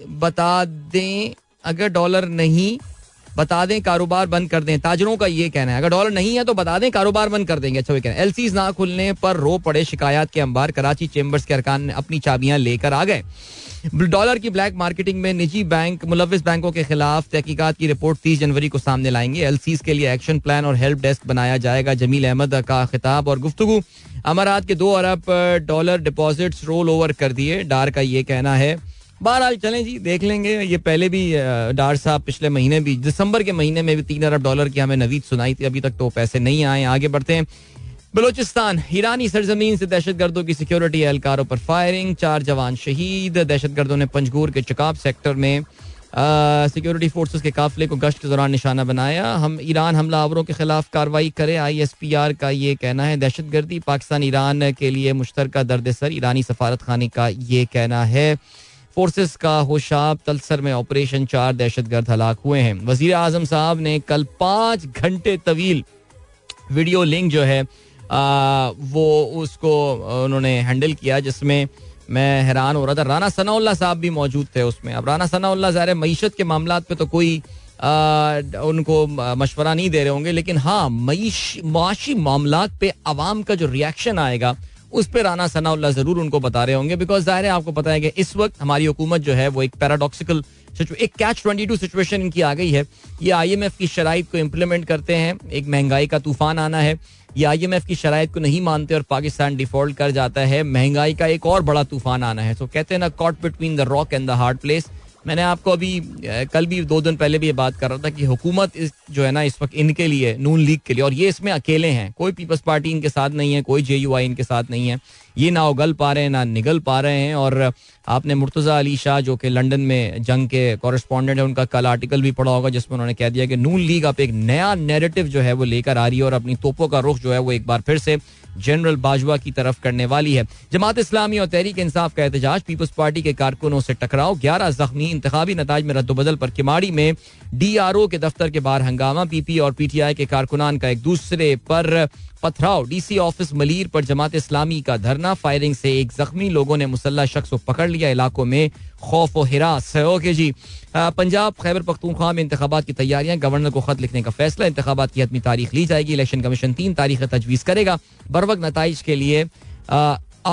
बता दें कारोबार बंद कर दें, ताजरों का ये कहना है. अगर डॉलर नहीं है तो बता दें कारोबार बंद कर देंगे. अच्छा, ये कहना है. एलसीज ना खुलने पर रो पड़े शिकायत के अंबार, कराची चेंबर्स के अरकान अपनी चाबियां लेकर आ गए. डॉलर की ब्लैक मार्केटिंग में निजी बैंक मुलविस बैंकों के खिलाफ तहकीकात की रिपोर्ट 30 जनवरी को सामने लाएंगे. एलसीज के लिए एक्शन प्लान और हेल्प डेस्क बनाया जाएगा. जमील अहमद का खिताब और गुफ्तगू. अमारात के $2 अरब डिपॉजिट्स रोल ओवर कर दिए, डार का ये कहना है. बहरहाल चलें जी, देख लेंगे. ये पहले भी डार साहब पिछले महीने भी दिसंबर के महीने में भी $3 अरब की हमें नवीद सुनाई थी. अभी तक तो पैसे नहीं आए. आगे बढ़ते हैं. बलोचिस्तान, ईरानी सरजमीन से दहशतगर्दों की सिक्योरिटी एहलकारों पर फायरिंग, 4 जवान शहीद. दहशतगर्दों ने पंजगूर के चकाब सेक्टर में सिक्योरिटी फोर्सेस के काफिले को गश्त के दौरान निशाना बनाया. हम ईरान हमलावरों के खिलाफ कार्रवाई करे, ISPR का ये कहना है. दहशतगर्दी पाकिस्तान ईरान के लिए मुश्तरका दर्द सर, ईरानी सफारत खाने का ये कहना है. फोर्सेस का होशाब तलसर में ऑपरेशन, 4 दहशतगर्द हलाक हुए हैं. वजीर आजम साहब ने कल 5 घंटे तवील वीडियो लिंक जो है वो उसको उन्होंने हैंडल किया, जिसमें मैं हैरान हो रहा था. राना सनाउल्लाह साहब भी मौजूद थे उसमें. अब राना सनाउल्लाह ज़ाहिर है मईशत के मामला पे तो कोई उनको मशवरा नहीं दे रहे होंगे, लेकिन हाँ माशी मामला पे आवाम का जो रिएक्शन आएगा उस पर राना सनाउल्लाह ज़रूर उनको बता रहे होंगे. बिकॉज ज़ाहिर है आपको पता है कि इस वक्त हमारी हुकूमत जो है वो एक पैराडॉक्सिकल एक कैच-22 सिचुएशन इनकी आ गई है. ये IMF की शराइत को इम्प्लीमेंट करते हैं, एक महंगाई का तूफान आना है. ये IMF की शराइत को नहीं मानते और पाकिस्तान डिफॉल्ट कर जाता है, महंगाई का एक और बड़ा तूफान आना है. तो कहते हैं ना, caught between the rock and the hard place. मैंने आपको अभी कल भी 2 दिन पहले भी ये बात कर रहा था कि हुकूमत जो है ना इस वक्त इनके लिए, नून लीग के लिए, और ये इसमें अकेले हैं. कोई पीपल्स पार्टी इनके साथ नहीं है, कोई JUI इनके साथ नहीं है. ये ना उगल पा रहे हैं ना निगल पा रहे हैं. और आपने मुर्तज़ा अली शाह जो कि लंदन में जंग के कॉरेस्पॉन्डेंट है, उनका कल आर्टिकल भी पढ़ा होगा जिसमें उन्होंने कह दिया कि नून लीग अब एक नया नैरेटिव जो है वो लेकर आ रही है और अपनी तोपों का रुख जो है वो एक बार फिर से जनरल बाजवा की तरफ करने वाली है. जमात इस्लामी और तहरीक इंसाफ का एहतजाज, पीपल्स पार्टी के कारकुनों से टकराव, 11 जख्मी, इंतखाबी नताज में रद्दोबदल पर किमाड़ी में DRO के दफ्तर के बाहर हंगामा, PP और PTI के कारकुनान का एक दूसरे पर पथराव, DC ऑफिस मलीर पर जमात इस्लामी का धरना, फायरिंग से 1 जख्मी, लोगों ने मुसल्ला शख्स को पकड़ लिया, इलाकों में खौफ और हिरास. ओके जी. पंजाब खैबर पख्तूनख्वा में इंतखाबात की तैयारियां, गवर्नर को खत लिखने का फैसला, इंतखाबात की हतमी तारीख ली जाएगी, इलेक्शन कमीशन 3 तारीख तजवीज़ करेगा. बरवक्त नताइज के लिए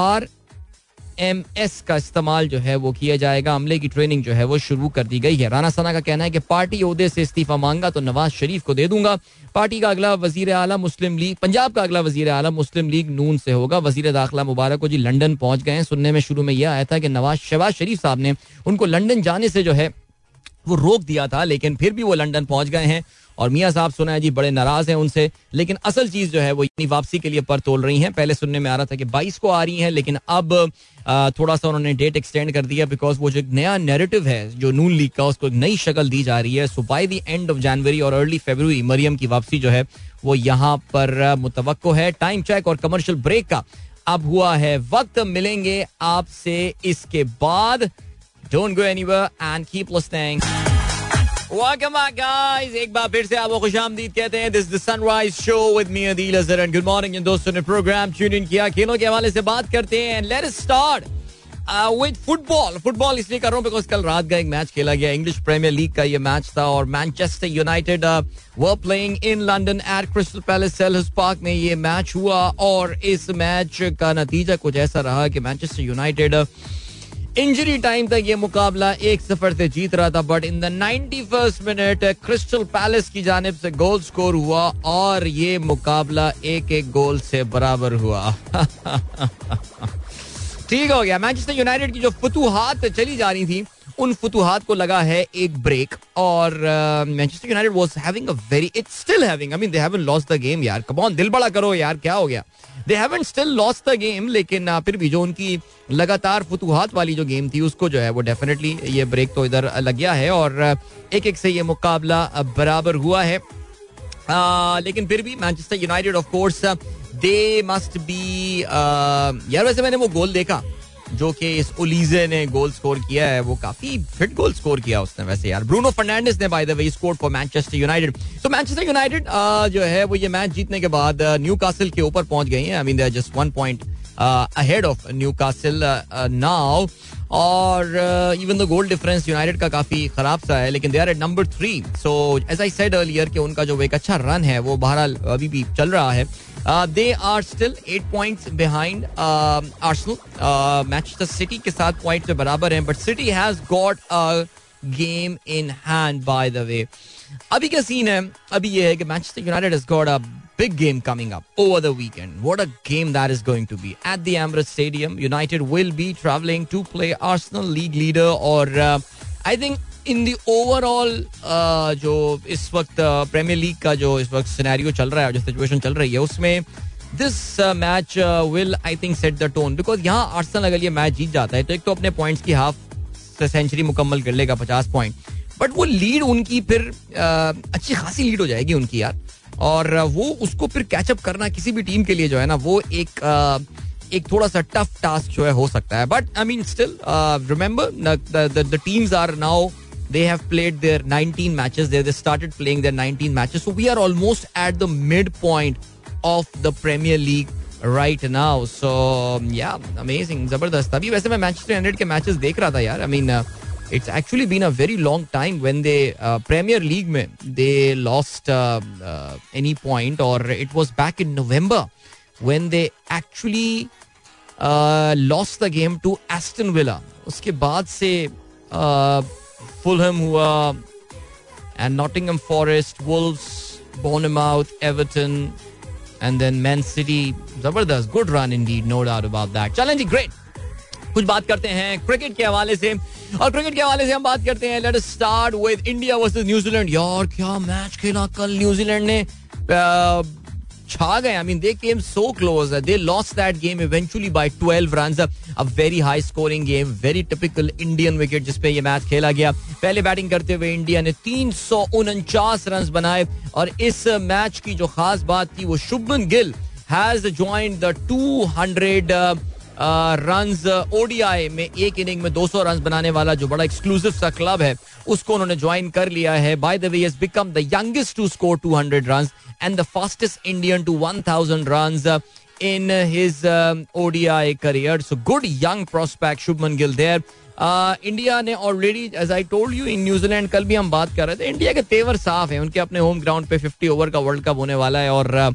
RMS का इस्तेमाल जो है वो किया जाएगा, अमले की ट्रेनिंग जो है वो शुरू कर दी गई है. राना सना का कहना है कि पार्टी ओहदे से इस्तीफा मांगा तो नवाज शरीफ को दे दूंगा. पार्टी का अगला वजीर आला मुस्लिम लीग, पंजाब का अगला वजीर आला मुस्लिम लीग नून से होगा. वजीर दाखिला मुबारक को जी लंदन पहुंच गए हैं. सुनने में शुरू में यह आया था कि शहबाज शरीफ साहब ने उनको लंदन जाने से जो है वो रोक दिया था, लेकिन फिर भी वो लंदन पहुंच गए हैं और मियाँ साहब सुना है जी बड़े नाराज हैं उनसे. लेकिन असल चीज़ जो है वो यानी वापसी के लिए पर तोड़ रही हैं. पहले सुनने में आ रहा था कि 22 को आ रही हैं, लेकिन अब थोड़ा सा उन्होंने डेट एक्सटेंड कर दिया, बिकॉज वो जो नया नैरेटिव है जो नून लीग का, उसको नई शक्ल दी जा रही है. So by the end of January और अर्ली फरवरी मरियम की वापसी जो है वो यहाँ पर मुतवक्को है. टाइम चेक और कमर्शियल ब्रेक का अब हुआ है वक्त. मिलेंगे आपसे इसके बाद. Don't go anywhere and keep listening. Welcome back, guys. एक बार फिर से आपको खुशामदीद कहते हैं. This is the Sunrise Show with me, Adil Azhar, and good morning. इन दोस्तों ने प्रोग्राम ट्यून इन किया. खेलों के हवाले से बात करते हैं. And let us start with football. Football इसलिए कर रहा हूँ बिकॉज कल रात का एक मैच खेला गया. इंग्लिश प्रीमियर लीग का ये मैच था और Manchester United were playing in London at Crystal Palace Selhurst Park में ये मैच हुआ. और इस मैच का नतीजा कुछ ऐसा रहा कि मैनचेस्टर यूनाइटेड इंजरी टाइम तक ये मुकाबला 1-0 से जीत रहा था, but in the 91st minute Crystal Palace की जानिब से गोल स्कोर हुआ और ये मुकाबला 1-1 गोल से बराबर हुआ. ठीक हो गया. मैनचेस्टर यूनाइटेड की जो फतूहात चली जा रही थी उन फतूहात को लगा है एक ब्रेक. और Manchester United was having a very it's still having I mean they haven't lost the game यार, कम ऑन, दिल बड़ा करो यार, क्या हो गया. They haven't still lost the game, लेकिन फिर भी जो उनकी लगातार फतूहात वाली जो गेम थी उसको जो है वो डेफिनेटली ये ब्रेक तो इधर लग गया है और 1-1 से ये मुकाबला बराबर हुआ है. लेकिन फिर भी Manchester United of course they must be यार. वैसे मैंने वो गोल देखा जो कि इस उलीजे ने गोल स्कोर किया है, वो काफी फिट गोल स्कोर किया उसने. वैसे यार ब्रूनो फर्नांडिस ने by the way score for Manchester United. तो मैनचेस्टर यूनाइटेड जो है वो ये मैच जीतने के बाद न्यूकासल के ऊपर पहुंच गई है. I mean they are just 1 point ahead of Newcastle now. और even the goal difference United का काफी खराब सा है, लेकिन they are at number 3. So as I said earlier कि उनका जो एक अच्छा रन है वो बहरहाल अभी भी चल रहा है. They are still 8 points behind Arsenal. Manchester City के साथ पॉइंट से बराबर हैं, but City has got game in hand by the way. अभी क्या सीन है? अभी ये है कि Manchester United has got a big game coming up over the weekend. What a game that is going to be. At the Emirates Stadium, United will be travelling to play Arsenal league leader और I think in the overall जो इस वक्त Premier League का जो इस वक्त scenario चल रहा है, जो situation चल रही है, उसमें this match will I think set the tone. Because यहाँ Arsenal अगर ये match जीत जाता है तो एक तो अपने points की half century मुकम्मल कर लेगा 50 point. But वो lead उनकी फिर अच्छी खासी lead हो जाएगी उनकी यार. और वो उसको फिर कैचअप करना किसी भी टीम के लिए जो है ना वो एक थोड़ा सा टफ टास्क जो है हो सकता है. But I mean still remember the teams are now they have played their 19 matches, they started playing their 19 matches, so we are almost at the mid point of the premiere league right now. So yeah amazing, जबरदस्त. अभी वैसे मैं Manchester United के matches देख रहा था यार. I mean it's actually been a very long time when they Premier League mein they lost any point, or it was back in November when they actually lost the game to Aston Villa. उसके बाद से Fulham हुआ and Nottingham Forest, Wolves, Bournemouth, Everton and then Man City. जबरदस्त, good run indeed, no doubt about that. Challenging, great. कुछ बात करते हैं cricket के हवाले से, और क्रिकेट के हवाले से हम बात करते हैं. Let us start with India versus New Zealand. यार क्या मैच खेला कल. न्यूजीलैंड ने छा गए. I mean they came so close, they lost that game eventually by 12 runs. A very high scoring game, very typical Indian wicket जिसपे ये match खेला गया. पहले बैटिंग करते हुए इंडिया ने 349 रन बनाए, और इस मैच की जो खास बात थी वो Shubman Gill has joined the 200 runs ODI में. एक इनिंग में 200 रन्स बनाने वाला जो बड़ा एक्सक्लूसिव सा क्लब है उसको उन्होंने ज्वाइन कर लिया है. By the way has become the youngest to score 200 runs and the fastest Indian to 1000 runs in his ODI career. So good young prospect Shubman Gill there. India ने already as I told you in New Zealand, कल भी हम बात कर रहे थे, India के तेवर साफ है. उनके अपने होम ग्राउंड पे 50 ओवर का वर्ल्ड कप होने वाला है, और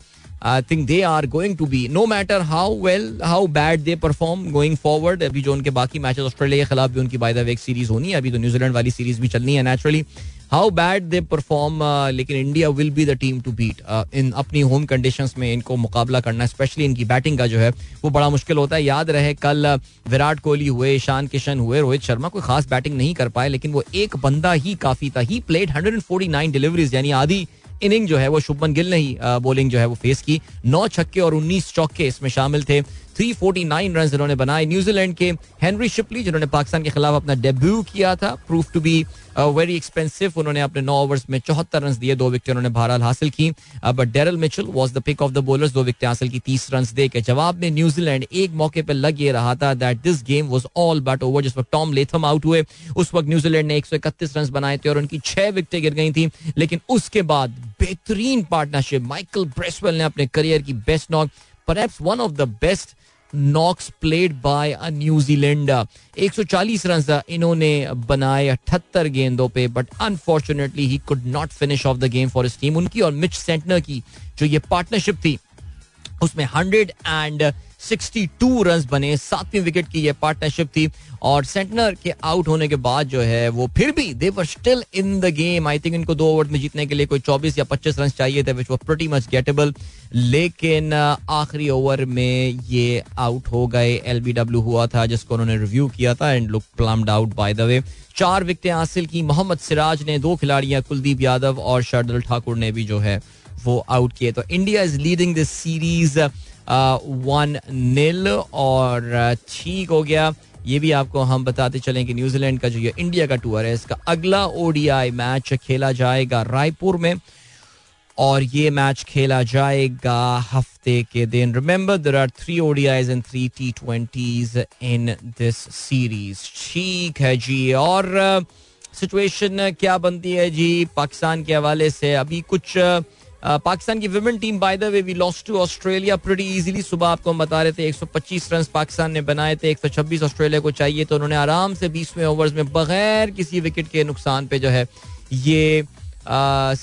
I think they are going to be, no matter how well, how bad they perform going forward. अभी जो उनके बाकी मैचेस ऑस्ट्रेलिया के खिलाफ भी उनकी बाय द वे एक सीरीज होनी है, अभी तो न्यूजीलैंड वाली सीरीज भी चलनी है naturally. How bad they perform, लेकिन India will be the team to beat. In अपनी होम कंडीशंस में इनको मुकाबला करना, स्पेशली इनकी बैटिंग का जो है वो बड़ा मुश्किल होता है. याद रहे कल विराट कोहली हुए, ईशान किशन हुए, रोहित शर्मा कोई खास बैटिंग नहीं कर पाए, लेकिन वो एक बंदा ही काफी था. ही प्लेड 149 डिलीवरीज, यानी आधी इनिंग जो है वो शुभमन गिल ने ही बॉलिंग जो है वो फेस की. 9 छक्के और 19 चौके इसमें शामिल थे. 349 रन इन्होंने बनाए. न्यूजीलैंड के हेनरी शिपली जिन्होंने पाकिस्तान के खिलाफ अपना डेब्यू किया था, prove to be very expensive. उन्होंने अपने 9 ओवर्स में 74 रन दिए, 2 विकेट उन्होंने बहरहाल हासिल की. But Daryl Mitchell was the pick of the bowlers, 2 wicket हासिल की 30 रन दे के. जवाब में न्यूजीलैंड एक मौके पर लग ये रहा था that this game was all but over. जिस वक्त टॉम लेथम आउट हुए उस वक्त न्यूजीलैंड ने 131 रन बनाए थे और उनकी 6 विकेटें गिर गई थी. लेकिन उसके बाद बेहतरीन पार्टनरशिप, माइकल ब्रेसवेल ने अपने करियर की best knock, perhaps one of the best knocks played by a New Zealander, 140 runs इन्होंने बनाए 78 गेंदों पे. But unfortunately he could not finish off the game for his team. उनकी और मिच सेंटनर की जो ये पार्टनरशिप थी उसमें 162 रन बने, 7वीं विकेट की यह पार्टनरशिप थी. और सेंटनर के आउट होने के बाद जो है वो फिर भी they were still in the game. I think इनको 2 ओवर में जीतने के लिए कोई 24 या 25 रन चाहिए थे, which were pretty much gettable. लेकिन आखिरी ओवर में ये आउट हो गए. एलबीडब्ल्यू हुआ था जिसको उन्होंने रिव्यू किया था and look plumbed out by the way. 4 विकेटें हासिल की मोहम्मद सिराज ने. 2 खिलाड़ियां कुलदीप यादव और शार्दुल ठाकुर ने भी जो है वो आउट किए. तो India is leading this series 1-0 और ठीक हो गया. ये भी आपको हम बताते चलें कि न्यूजीलैंड का जो ये इंडिया का टूर है इसका अगला ओडीआई मैच खेला जाएगा रायपुर में, और ये मैच खेला जाएगा हफ्ते के दिन. Remember there are 3 ODIs and 3 टी20s in this series. ठीक है जी. और सिचुएशन क्या बनती है जी पाकिस्तान के हवाले से? अभी कुछ पाकिस्तान की women team by the way we lost to Australia pretty easily. सुबह आपको हम बता रहे थे 125 रन पाकिस्तान ने बनाए थे, 126 ऑस्ट्रेलिया को चाहिए, तो उन्होंने आराम से 20वें ओवर्स में बगैर किसी विकेट के नुकसान पे जो है ये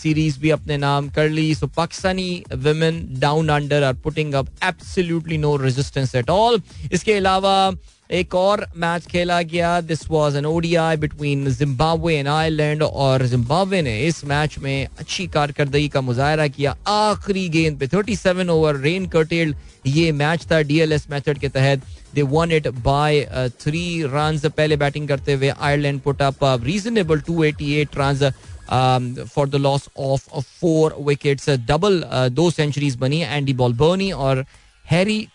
सीरीज भी अपने नाम कर ली. So Pakistani women down under are putting up absolutely no resistance at all. इसके अलावा एक और मैच खेला गया. This was an ODI between Zimbabwe and Ireland और जिम्बाब्वे ने इस मैच में अच्छी कारकर्दगी का मुजाहरा किया. आखिरी गेंद पे 37 ओवर रेन कर्टेल्ड ये मैच था डीएलएस मेथड के तहत. They won it by 3 runs. पहले बैटिंग करते हुए Ireland put up reasonable 288 runs for the loss of 4 wickets. Double 2 centuries बनी एंडी बॉलबर्नी और हैरी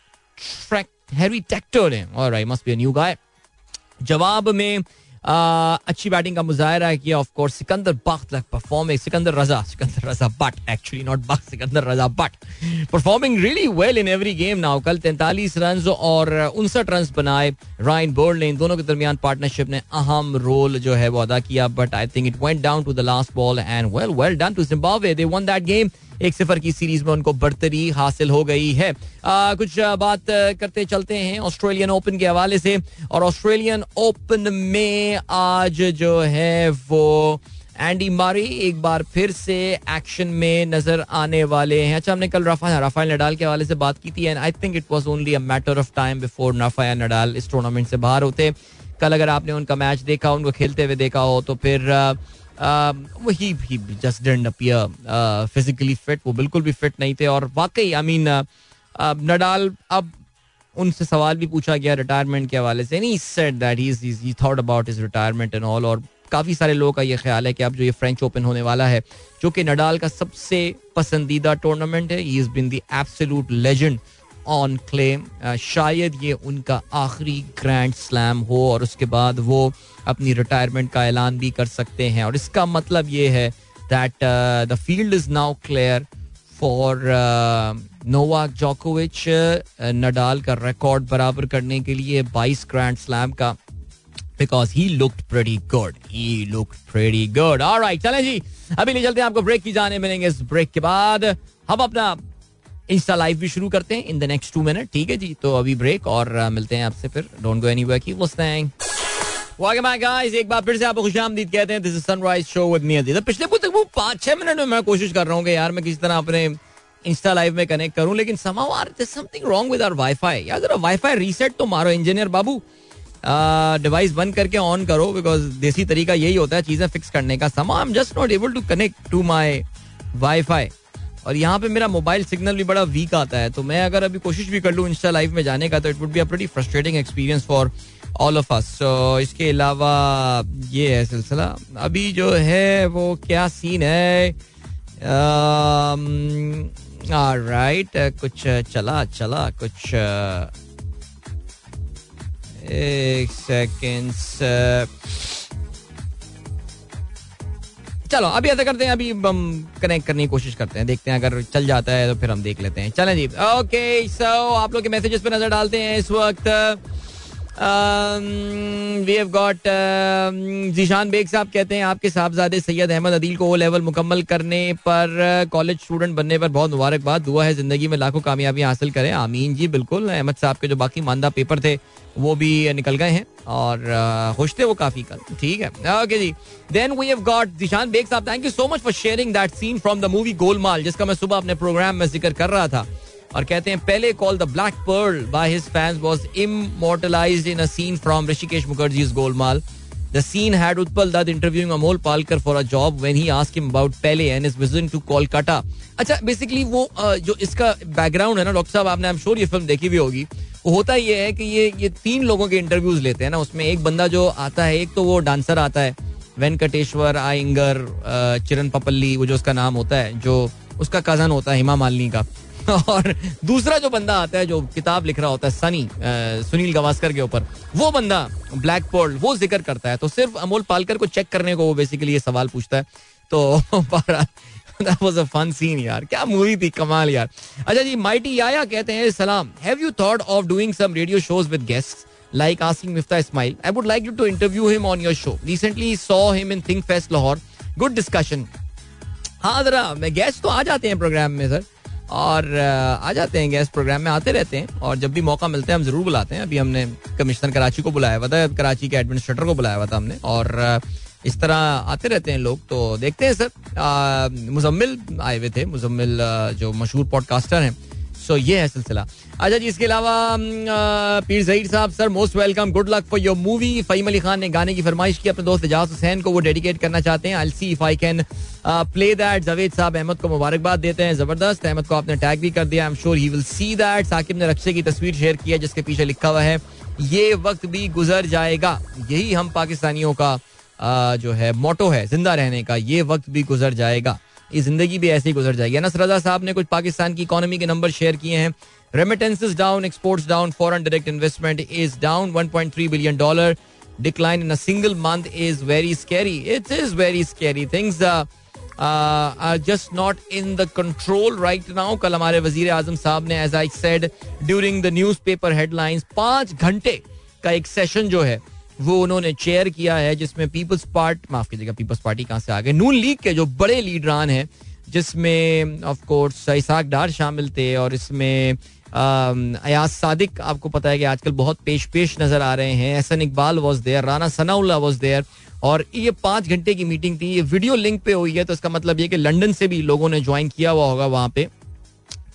टेक्टर ने. Alright, must be a new guy. जवाब में अच्छी बैटिंग का मुजाहरा किया. Of course Sikandar Bakht performing Sikandar Raza but actually not Bakht Sikandar Raza but performing really well in every game now. कल 43 रन और 59 रन बनाए रायन बर्ल ने. इन दोनों के दरमियान पार्टनरशिप ने अहम रोल जो है वो अदा किया. But I think it went down to the last ball and well done to Zimbabwe. They won that game. 1-0 की सीरीज में उनको बढ़तरी हासिल हो गई है. कुछ बात करते चलते हैं ऑस्ट्रेलियन ओपन के हवाले से. और ऑस्ट्रेलियन ओपन में आज जो है वो एंडी मारी एक बार फिर से एक्शन में नजर आने वाले हैं. अच्छा, हमने कल राफाएल नडाल के हवाले से बात की थी and I think it was only a matter of time before Rafael Nadal इस टूर्नामेंट से बाहर होते. कल अगर आपने उनका मैच देखा, उनको खेलते हुए देखा हो तो फिर वही भी just didn't appear physically fit. वो बिल्कुल भी फिट नहीं थे. और वाकई आई मीन नडाल, अब उनसे सवाल भी पूछा गया रिटायरमेंट के हवाले से. He said that he thought about his retirement and all. और काफ़ी सारे लोगों का ये ख्याल है कि अब जो ये फ्रेंच ओपन होने वाला है, जो कि नडाल का सबसे पसंदीदा टूर्नामेंट है, he is been the absolute legend on clay. शायद ये उनका आखिरी ग्रैंड स्लैम हो और उसके बाद वो अपनी रिटायरमेंट का ऐलान भी कर सकते हैं. और इसका मतलब ये है that the field is now clear for Novak जोकोविच. नडाल का रिकॉर्ड बराबर करने के लिए 22 ग्रैंड स्लैम का, because he looked pretty good. Alright, चलें जी, अभी ले चलते हैं आपको ब्रेक की जाने. मिलेंगे इस ब्रेक के बाद. हम अपना इंस्टा लाइव भी शुरू करते हैं इन द नेक्स्ट 2 मिनट. ठीक है जी, तो अभी ब्रेक और मिलते हैं आपसे फिर. Don't go anywhere. Keep listening. Welcome guys, एक बार फिर से आपको खुशामदीद कहते हैं. This is Sunrise show with me Adeed. पिछले कुछ 5-6 मिनट में मैं कोशिश कर रहा हूँ कि यार मैं किसी तरह अपने इंस्टा लाइव में कनेक्ट करूँ, लेकिन somehow there is something wrong with our wifi. यार जरा वाईफाई रीसेट तो मारो इंजीनियर बाबू, डिवाइस बंद करके ऑन करो, बिकॉज देसी तरीका यही होता है चीज़ें फिक्स करने का. Somehow I am just not able to connect to my wifi और यहाँ पे मेरा मोबाइल सिग्नल भी बड़ा वीक आता है. तो मैं अगर अभी कोशिश भी कर लूँ इंस्टा लाइव में जाने का तो it would be a pretty frustrating experience for all of us. इसके अलावा ये है सिलसिला. अभी जो है वो क्या सीन है. ऑलराइट, कुछ चला कुछ. एक सेकेंड्स. चलो अभी ऐसा करते हैं, अभी हम कनेक्ट करने की कोशिश करते हैं, देखते हैं अगर चल जाता है तो फिर हम देख लेते हैं. चलें जी. ओके, सो आप लोग के मैसेजेस पे नजर डालते हैं इस वक्त. We have got Zeeshan Baig साहब कहते हैं आपके साहबजादे सैयद अहमद अदील को ओ लेवल मुकम्मल करने पर, कॉलेज स्टूडेंट बनने पर बहुत मुबारकबाद. दुआ है जिंदगी में लाखों कामयाबियाँ हासिल करें. आमीन जी, बिल्कुल. अहमद साहब के जो बाकी मानदा पेपर थे वो भी निकल गए हैं और खुश थे वो काफ़ी कल. ठीक है, ओके जी. Then we have got Zeeshan Baig sahab, thank you so much for sharing that scene from the movie Golmaal, जिसका मैं सुबह अपने प्रोग्राम में जिक्र कर रहा था. और कहते हैं पहले call the black Perl by his fans was इमॉर्टलाइज्ड in a scene from Hrishikesh Mukherjee's Golmaal. The scene had Utpal Dutt interviewing Amol Palekar for a job when he asked him about Pele and his vision to Kolkata. अच्छा, बेसिकली वो जो इसका बैकग्राउंड है ना doctor साहब, आपने I am sure ये film देखी भी होगी. वो होता ये है कि ये 3 लोगों के इंटरव्यूज लेते हैं ना, उसमें एक बंदा जो आता है, एक तो वो डांसर आता है वेंकटेश्वर आयंगर चिरन पपल्ली, वो जो उसका नाम होता है, जो उसका कजन होता है हेमा मालिनी का. और दूसरा जो बंदा आता है जो किताब लिख रहा होता है सुनील गावस्कर के ऊपर, वो बंदा ब्लैक पर्ल, वो जिक्र करता है. तो सिर्फ अमोल पालकर को चेक करने को वो बेसिकली ये सवाल पूछता है. तो that was a fun scene यार, क्या मूवी थी, कमाल यार. अच्छा जी, माइटी याया कहते हैं सलाम, have you thought of doing some radio shows with guests like asking Miftah Ismail. I would like you to interview him on your show. Recently saw him in Think Fest Lahore, good discussion. हाँ जरा guest तो आ जाते हैं programme में sir, और आ जाते हैं guest programme में, आते रहते हैं और जब भी मौका मिलता है हम ज़रूर बुलाते हैं. अभी हमने कमिश्नर कराची को बुलाया हुआ था, कराची के एडमिनिस्ट्रेटर को बुलाया हुआ था हमने, और इस तरह आते रहते हैं लोग. तो देखते हैं सर, मुजम्मिल आए हुए थे, मुजम्मिल जो मशहूर पॉडकास्टर हैं. सो ये है सिलसिला. अच्छा जी, इसके अलावा Pir Zaheer sahab, sir most welcome, good luck for your movie. Faheem Ali Khan ने गाने की फरमाइश की, अपने दोस्त एजाज हुसैन को वो डेडिकेट करना चाहते हैं. I see if I can play that. Javed sahab Ahmad को मुबारकबाद देते हैं, ज़बरदस्त. अहमद को आपने टैग भी कर दिया, I am sure he will see that. Saqib ने रक्शे की तस्वीर शेयर की है जिसके पीछे लिखा हुआ है ये वक्त भी गुजर जाएगा. यही हम पाकिस्तानियों का जो है मोटो है जिंदा रहने का, ये वक्त भी गुजर जाएगा, ये जिंदगी भी ऐसे ही गुजर जाएगी. अनस रजा साहब ने कुछ पाकिस्तान की इकोनॉमी के नंबर शेयर किए हैं. Remittances down, exports down, foreign direct investment is down. $1.3 billion decline in a single month is very scary. It is very scary. Things are just not in the control right now. कल हमारे वजीर आजम साहब ने, as I said during the newspaper headlines, 5 घंटे का एक session जो है वो उन्होंने चेयर किया है जिसमें पीपल्स पार्टी कहाँ से आ गए, नून लीग के जो बड़े लीडरान हैं, जिसमें ऑफ कोर्स इसाक डार शामिल थे और इसमें अयाज सादिक आपको पता है कि आजकल बहुत पेश नजर आ रहे हैं. Ahsan Iqbal was there, Rana Sanaullah was there. और ये 5 घंटे की मीटिंग थी, ये वीडियो लिंक पे हुई है, तो इसका मतलब ये कि लंदन से भी लोगों ने ज्वाइन किया हुआ होगा वहाँ पे.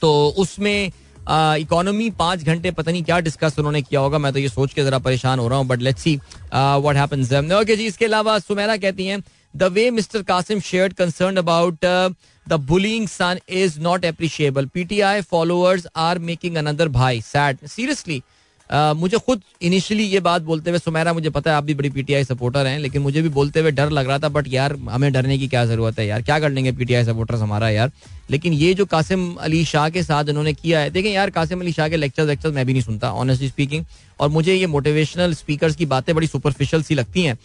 तो उसमें इकोनॉमी 5 घंटे पता नहीं क्या डिस्कस उन्होंने किया होगा. मैं तो ये सोच के जरा परेशान हो रहा हूँ, but let's see what happens. Okay जी, इसके अलावा सुमेरा कहती हैं the way mister Qasim shared concern about the bullying son is not appreciable. PTI followers are making another भाई सैड. सीरियसली मुझे खुद इनिशियली ये बात बोलते हुए, सुमेरा मुझे पता है आप भी बड़ी पीटीआई सपोर्टर हैं, लेकिन मुझे भी बोलते हुए डर लग रहा था, बट यार हमें डरने की क्या जरूरत है यार, क्या कर लेंगे पीटीआई सपोर्टर्स हमारा यार. लेकिन ये जो कासिम अली शाह के साथ इन्होंने किया है, देखें यार कासिम अली शाह के लेक्चर्स मैं भी नहीं सुनता ऑनेस्टली स्पीकिंग, और मुझे ये मोटिवेशनल स्पीकर्स की बातें बड़ी सुपरफिशियल सी लगती हैं,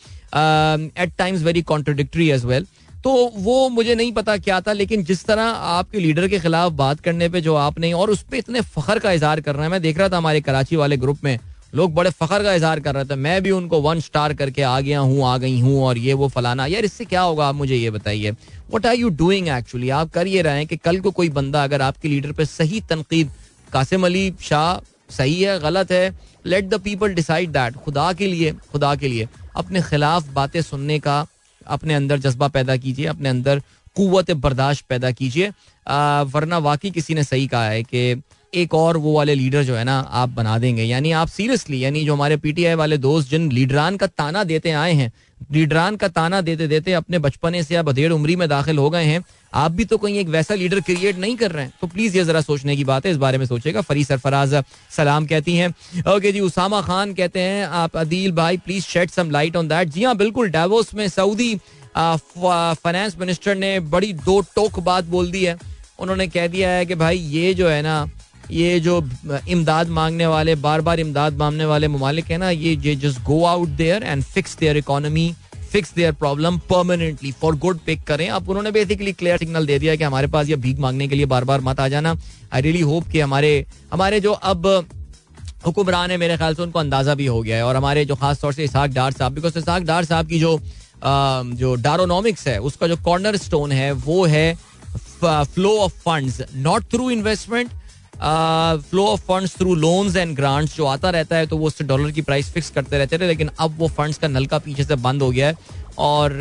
at times very contradictory as well. तो वो मुझे नहीं पता क्या था, लेकिन जिस तरह आपके लीडर के खिलाफ बात करने पे जो आपने, और उस पर इतने फखर का इजहार करना है. मैं देख रहा था हमारे कराची वाले ग्रुप में लोग बड़े फखर का इजहार कर रहे थे, मैं भी उनको 1 स्टार करके आ गया हूँ, आ गई हूँ, और ये वो फलाना. यार इससे क्या होगा, आप मुझे ये बताइए, what are you doing actually. आप कर ये रहे हैं कि कल को कोई बंदा अगर आपके लीडर पर सही तनकीद, कासिम अली शाह सही है गलत है, let the people decide that. खुदा के लिए अपने खिलाफ बातें सुनने का अपने अंदर जज्बा पैदा कीजिए, अपने अंदर कुव्वत बर्दाश्त पैदा कीजिए, वरना वाकई किसी ने सही कहा है कि एक और वो वाले लीडर जो है ना आप बना देंगे. यानी आप सीरियसली, यानी जो हमारे पीटीआई वाले दोस्त जिन लीडरान का ताना देते आए हैं, लीडरान का ताना देते देते अपने बचपने से या बधेड़ उम्री में दाखिल हो गए हैं, आप भी तो कहीं एक वैसा लीडर क्रिएट नहीं कर रहे हैं. तो प्लीज ये जरा सोचने की बात है, इस बारे में सोचेगा. फरी सरफराज सलाम कहती हैं. ओके जी, उसामा खान कहते हैं आप अदील भाई please shed some light on that. जी हाँ बिल्कुल, डेवोस में सऊदी फाइनेंस मिनिस्टर ने बड़ी 2 टोक बात बोल दी है. उन्होंने कह दिया है कि भाई ये जो है ना, ये जो इमदाद मांगने वाले, बार बार इमदाद मांगने वाले ममालिक है ना, ये just go out there and fix their economy, fix their problem permanently, for good pick करें. अब उन्होंने बेसिकली क्लियर सिग्नल दे दिया कि हमारे पास ये भीख मांगने के लिए बार बार मत आ जाना. आई रियली होप कि हमारे जो अब हुक्मरान है, मेरे ख्याल से उनको अंदाजा भी हो गया है, और हमारे जो खास तौर से इसहाक डार साहब, बिकॉज इसहाक डार साहब की जो डारोनॉमिक्स है उसका जो कॉर्नर स्टोन है वो है flow of funds not through investment, flow of funds through loans and grants जो आता रहता है, तो वो उससे डॉलर की प्राइस फिक्स करते रहते थे. लेकिन अब वो फंड्स का नलका पीछे से बंद हो गया है, और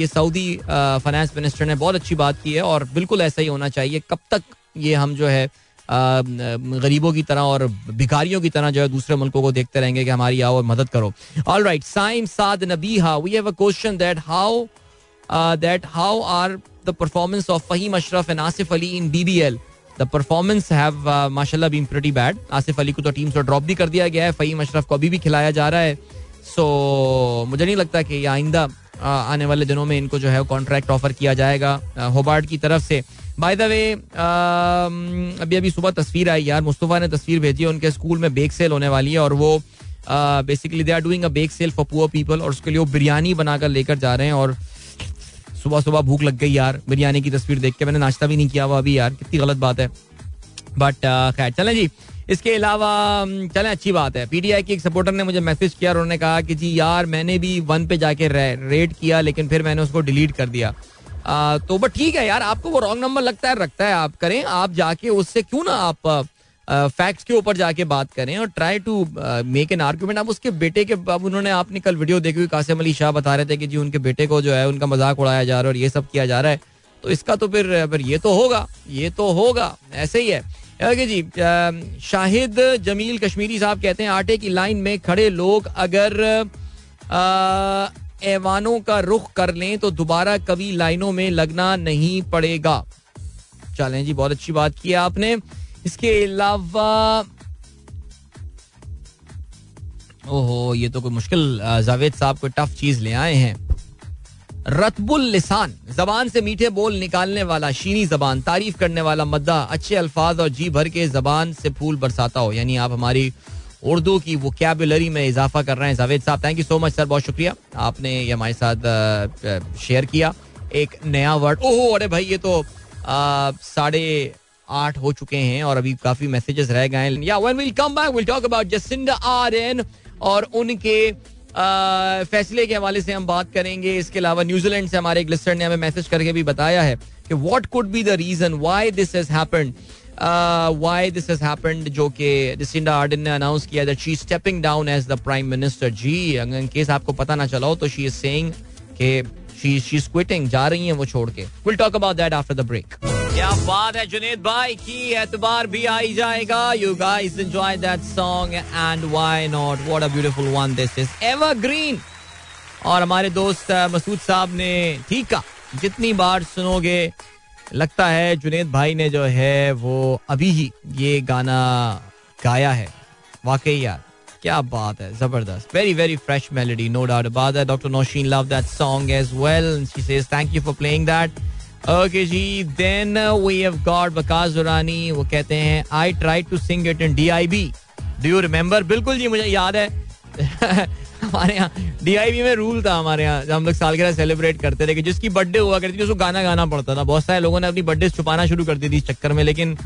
ये सऊदी फाइनेंस मिनिस्टर ने बहुत अच्छी बात की है, और बिल्कुल ऐसा ही होना चाहिए. कब तक ये हम जो है गरीबों की तरह और भिखारियों की तरह जो है दूसरे मुल्कों को देखते रहेंगे कि हमारी आओ और मदद करो. Alright, Saim Saad Nabiha, we have a question that how are the performance of Faheem Ashraf and Asif Ali in BBL. The performance have माशाल्लाह been pretty bad. Asif Ali को तो टीम से ड्रॉप भी कर दिया गया है, फ़हीम अशरफ को अभी भी खिलाया जा रहा है. सो मुझे नहीं लगता कि आइंदा आने वाले दिनों में इनको जो है कॉन्ट्रैक्ट ऑफर किया जाएगा होबार्ट की तरफ से. बाय द वे अभी सुबह तस्वीर आई यार, मुस्तफ़ा ने तस्वीर भेजी है, उनके स्कूल में बेक सेल होने वाली है, और वो basically they are doing a bake sale for poor people, और उसके लिए वो बिरयानी बनाकर लेकर जा रहे हैं. और सुबह सुबह भूख लग गई यार बिरयानी की तस्वीर देख के, मैंने नाश्ता भी नहीं किया हुआ अभी यार, कितनी गलत बात है, बट खैर चलें जी. इसके अलावा चलें, अच्छी बात है. पीटीआई के एक सपोर्टर ने मुझे मैसेज किया और उन्होंने कहा कि जी यार मैंने भी 1 पे जाके रेट किया, लेकिन फिर मैंने उसको डिलीट कर दिया. तो बट ठीक है यार, आपको वो रॉन्ग नंबर लगता है रखता है, आप करें, आप जाके उससे क्यों ना आप फैक्ट्स के ऊपर जाके बात करें और try to make an argument. अब उसके बेटे के, अब उन्होंने, आपने कल वीडियो देखी हुई, कासिम अली शाह बता रहे थे कि जी उनके बेटे को जो है उनका मजाक उड़ाया जा रहा है और ये सब किया जा रहा है, तो इसका तो फिर ये तो होगा, ऐसे ही है. ओके जी. शाहिद जमील कश्मीरी साहब कहते हैं आटे की लाइन में खड़े लोग अगर ऐवानों का रुख कर लें तो दोबारा कभी लाइनों में लगना नहीं पड़ेगा. चलें जी, बहुत अच्छी बात की आपने. इसके अलावा ओहो, ये तो कोई मुश्किल, जावेद साहब कोई टफ चीज ले आए हैं. रतबुल लिसान, जबान से मीठे बोल निकालने वाला, शीनी जबान, तारीफ करने वाला, मद्दा, अच्छे अल्फाज और जी भर के जबान से फूल बरसाता हो. यानी आप हमारी उर्दू की वोकैबुलरी में इजाफा कर रहे हैं Javed sahab. Thank you so much sir, बहुत शुक्रिया, आपने ये हमारे साथ शेयर किया एक नया वर्ड. ओहो, अरे भाई ये तो 8:30 हो चुके हैं और अभी काफी मैसेजेस रह गए हैं. या when we will come back we will talk about Jacinda Ardern और उनके फैसले के हवाले से हम बात करेंगे. इसके अलावा न्यूजीलैंड से हमारे एक लिस्टर ने हमें मैसेज करके भी बताया है कि what could be the reason why this has happened, why this has happened, जो कि जसिंडा आर्डन ने अनाउंस किया that she is stepping down as the prime minister. जी, इन केस आपको पता ना चला हो तो शी इज सेइंग कि शी इज क्विटिंग, जा रही हैं वो छोड़ के. Will talk about that after the break. क्या बात है जुनेद भाई की, एतबार भी आई जाएगा. You guys enjoy that song and why not, what a beautiful one this is, evergreen. और हमारे दोस्त मसूद साहब ने ठीक कहा, जितनी बार सुनोगे लगता है जुनेद भाई ने जो है वो अभी ही ये गाना गाया है. वाकई यार क्या बात है, जबरदस्त, very very fresh melody, no doubt about that. Doctor Nausheen love that song as well, she says thank you for playing that. Okay जी, then we have got Waqas Durrani, वो कहते हैं I try to sing it in DIB, do you remember? बिल्कुल जी, मुझे याद है. हमारे यहाँ DIB में रूल था, हमारे यहाँ हम लोग सालगिरह सेलिब्रेट करते थे कि जिसकी बर्थडे हुआ करती थी उसको गाना गाना पड़ता था. बहुत सारे लोगों ने अपनी बर्थडे छुपाना शुरू कर दी थी इस चक्कर में, लेकिन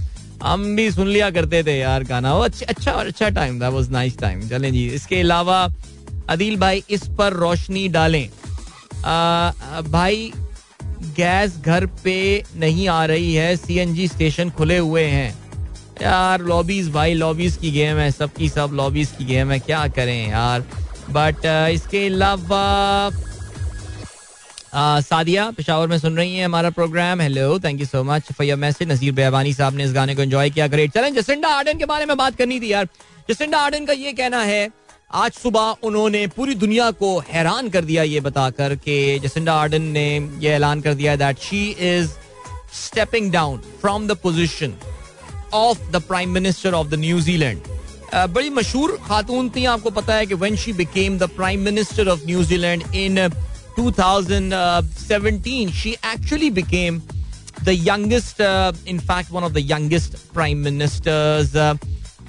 हम भी सुन लिया करते थे यार गाना. वो अच्छा टाइम था, वाज नाइस टाइम. चलें जी, इसके अलावा अदील भाई इस पर रोशनी डालें. भाई गैस घर पे नहीं आ रही है, CNG स्टेशन खुले हुए हैं. यार लॉबीज भाई, लॉबीज की गेम है, सबकी सब लॉबीज की गेम है, क्या करें यार. बट इसके अलावा सादिया पेशावर में सुन रही है हमारा programme, hello thank you so much for your message. Nazir Bewani sahab ने इस गाने को एंजॉय किया, ग्रेट. चलें जसिंडा आर्डन के बारे में बात करनी थी यार. जसिंडा आर्डन का ये कहना है, आज सुबह उन्होंने पूरी दुनिया को हैरान कर दिया ये बताकर कि जसिंडा आर्डन ने यह ऐलान कर दिया that she is stepping down from the position of the prime minister of the New Zealand. बड़ी मशहूर खातून थी, आपको पता है कि when she became the prime minister of New Zealand in 2017 she actually became the youngest, in fact one of the youngest prime ministers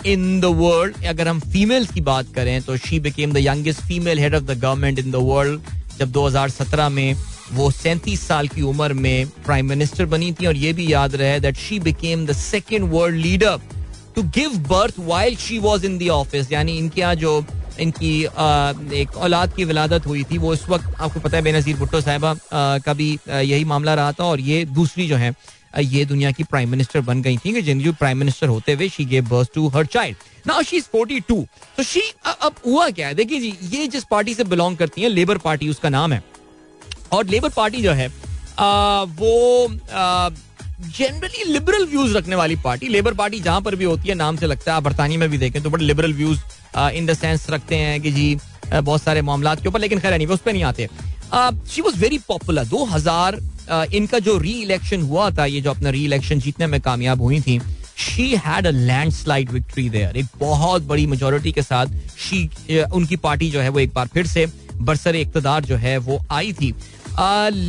in the world. अगर हम फीमेल्स की बात करें तो she became the youngest female head of the government in the world. जब 2017 में वो 37 साल की उम्र में प्राइम मिनिस्टर बनी थी. और ये भी याद रहे that she became the second world leader to give birth while she was in the office. यानी इनके यहाँ जो इनकी एक औलाद की विलादत हुई थी वो इस वक्त, आपको पता है बेनज़ीर भुट्टो साहिबा का भी यही मामला रहा था और ये दूसरी जो है ये दुनिया की प्राइम मिनिस्टर बन गई थी कि जिनकी प्राइम मिनिस्टर होते हुए she gave birth to her child. Now she is 42. तो शी, अब हुआ क्या है, देखिए जी, ये जिस पार्टी से बिलोंग करती है लेबर पार्टी उसका नाम है. और लेबर पार्टी जो है वो जनरली लिबरल व्यूज रखने वाली पार्टी, लेबर पार्टी जहां पर भी होती है नाम से लगता है, आप बरतानिया में भी देखें तो बड़े liberal views in the sense रखते हैं कि जी बहुत सारे मामला के ऊपर, लेकिन खैर नहीं, वो उस पर नहीं आते. She was very popular. 2000 इनका जो री इलेक्शन हुआ था, ये जो अपना री इलेक्शन जीतने में कामयाब हुई थी, she had a landslide victory there. एक बहुत बड़ी मेजोरिटी के साथ शी, उनकी पार्टी जो है वो एक बार फिर से बरसर इख्तदार जो है वो आई थी.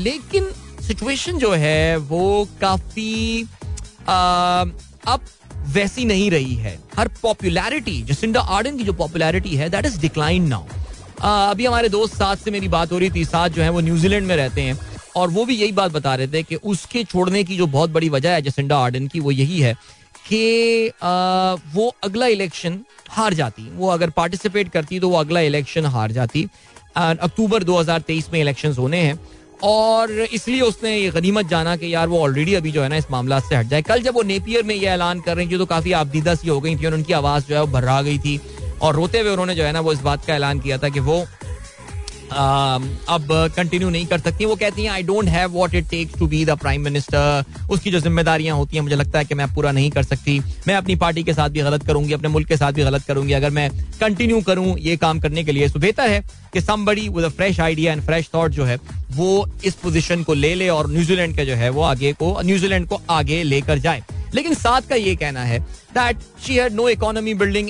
लेकिन सिचुएशन जो है वो काफी अब वैसी नहीं रही है. हर पॉपुलैरिटी, जसिंडा आर्डन की जो पॉपुलैरिटी है दैट इज डिक्लाइन नाउ. अभी हमारे दोस्त साथ से मेरी बात हो रही थी, साथ जो है वो न्यूजीलैंड में रहते हैं और वो भी यही बात बता रहे थे कि उसके छोड़ने की जो बहुत बड़ी वजह है जसिंडा आर्डन की वो यही है कि वो अगला इलेक्शन हार जाती. वो अगर पार्टिसिपेट करती तो वो अगला इलेक्शन हार जाती. अक्टूबर 2023 में इलेक्शंस होने हैं और इसलिए उसने ये गनीमत जाना कि यार वो ऑलरेडी अभी जो है ना इस मामला से हट जाए. कल जब वो नेपियर में ये ऐलान कर रही थी तो काफ़ी आबदीदा सी हो गई थी और उनकी आवाज़ जो है वो भर्रा गई थी और रोते हुए उन्होंने जो है ना वो इस बात का ऐलान किया था कि वो अब कंटिन्यू नहीं कर सकती. वो कहती हैं I don't have what it takes to be the prime minister. उसकी जो जिम्मेदारियां होती हैं मुझे लगता है कि मैं पूरा नहीं कर सकती. मैं अपनी पार्टी के साथ भी गलत करूंगी, अपने मुल्क के साथ भी गलत करूंगी अगर मैं कंटिन्यू करूं ये काम करने के लिए. तो बेहतर है कि somebody with a fresh idea and fresh thought जो है वो इस पोजीशन को ले ले और न्यूजीलैंड का जो है वो न्यूजीलैंड को आगे लेकर जाए. लेकिन साथ का ये कहना है that she had no economy building,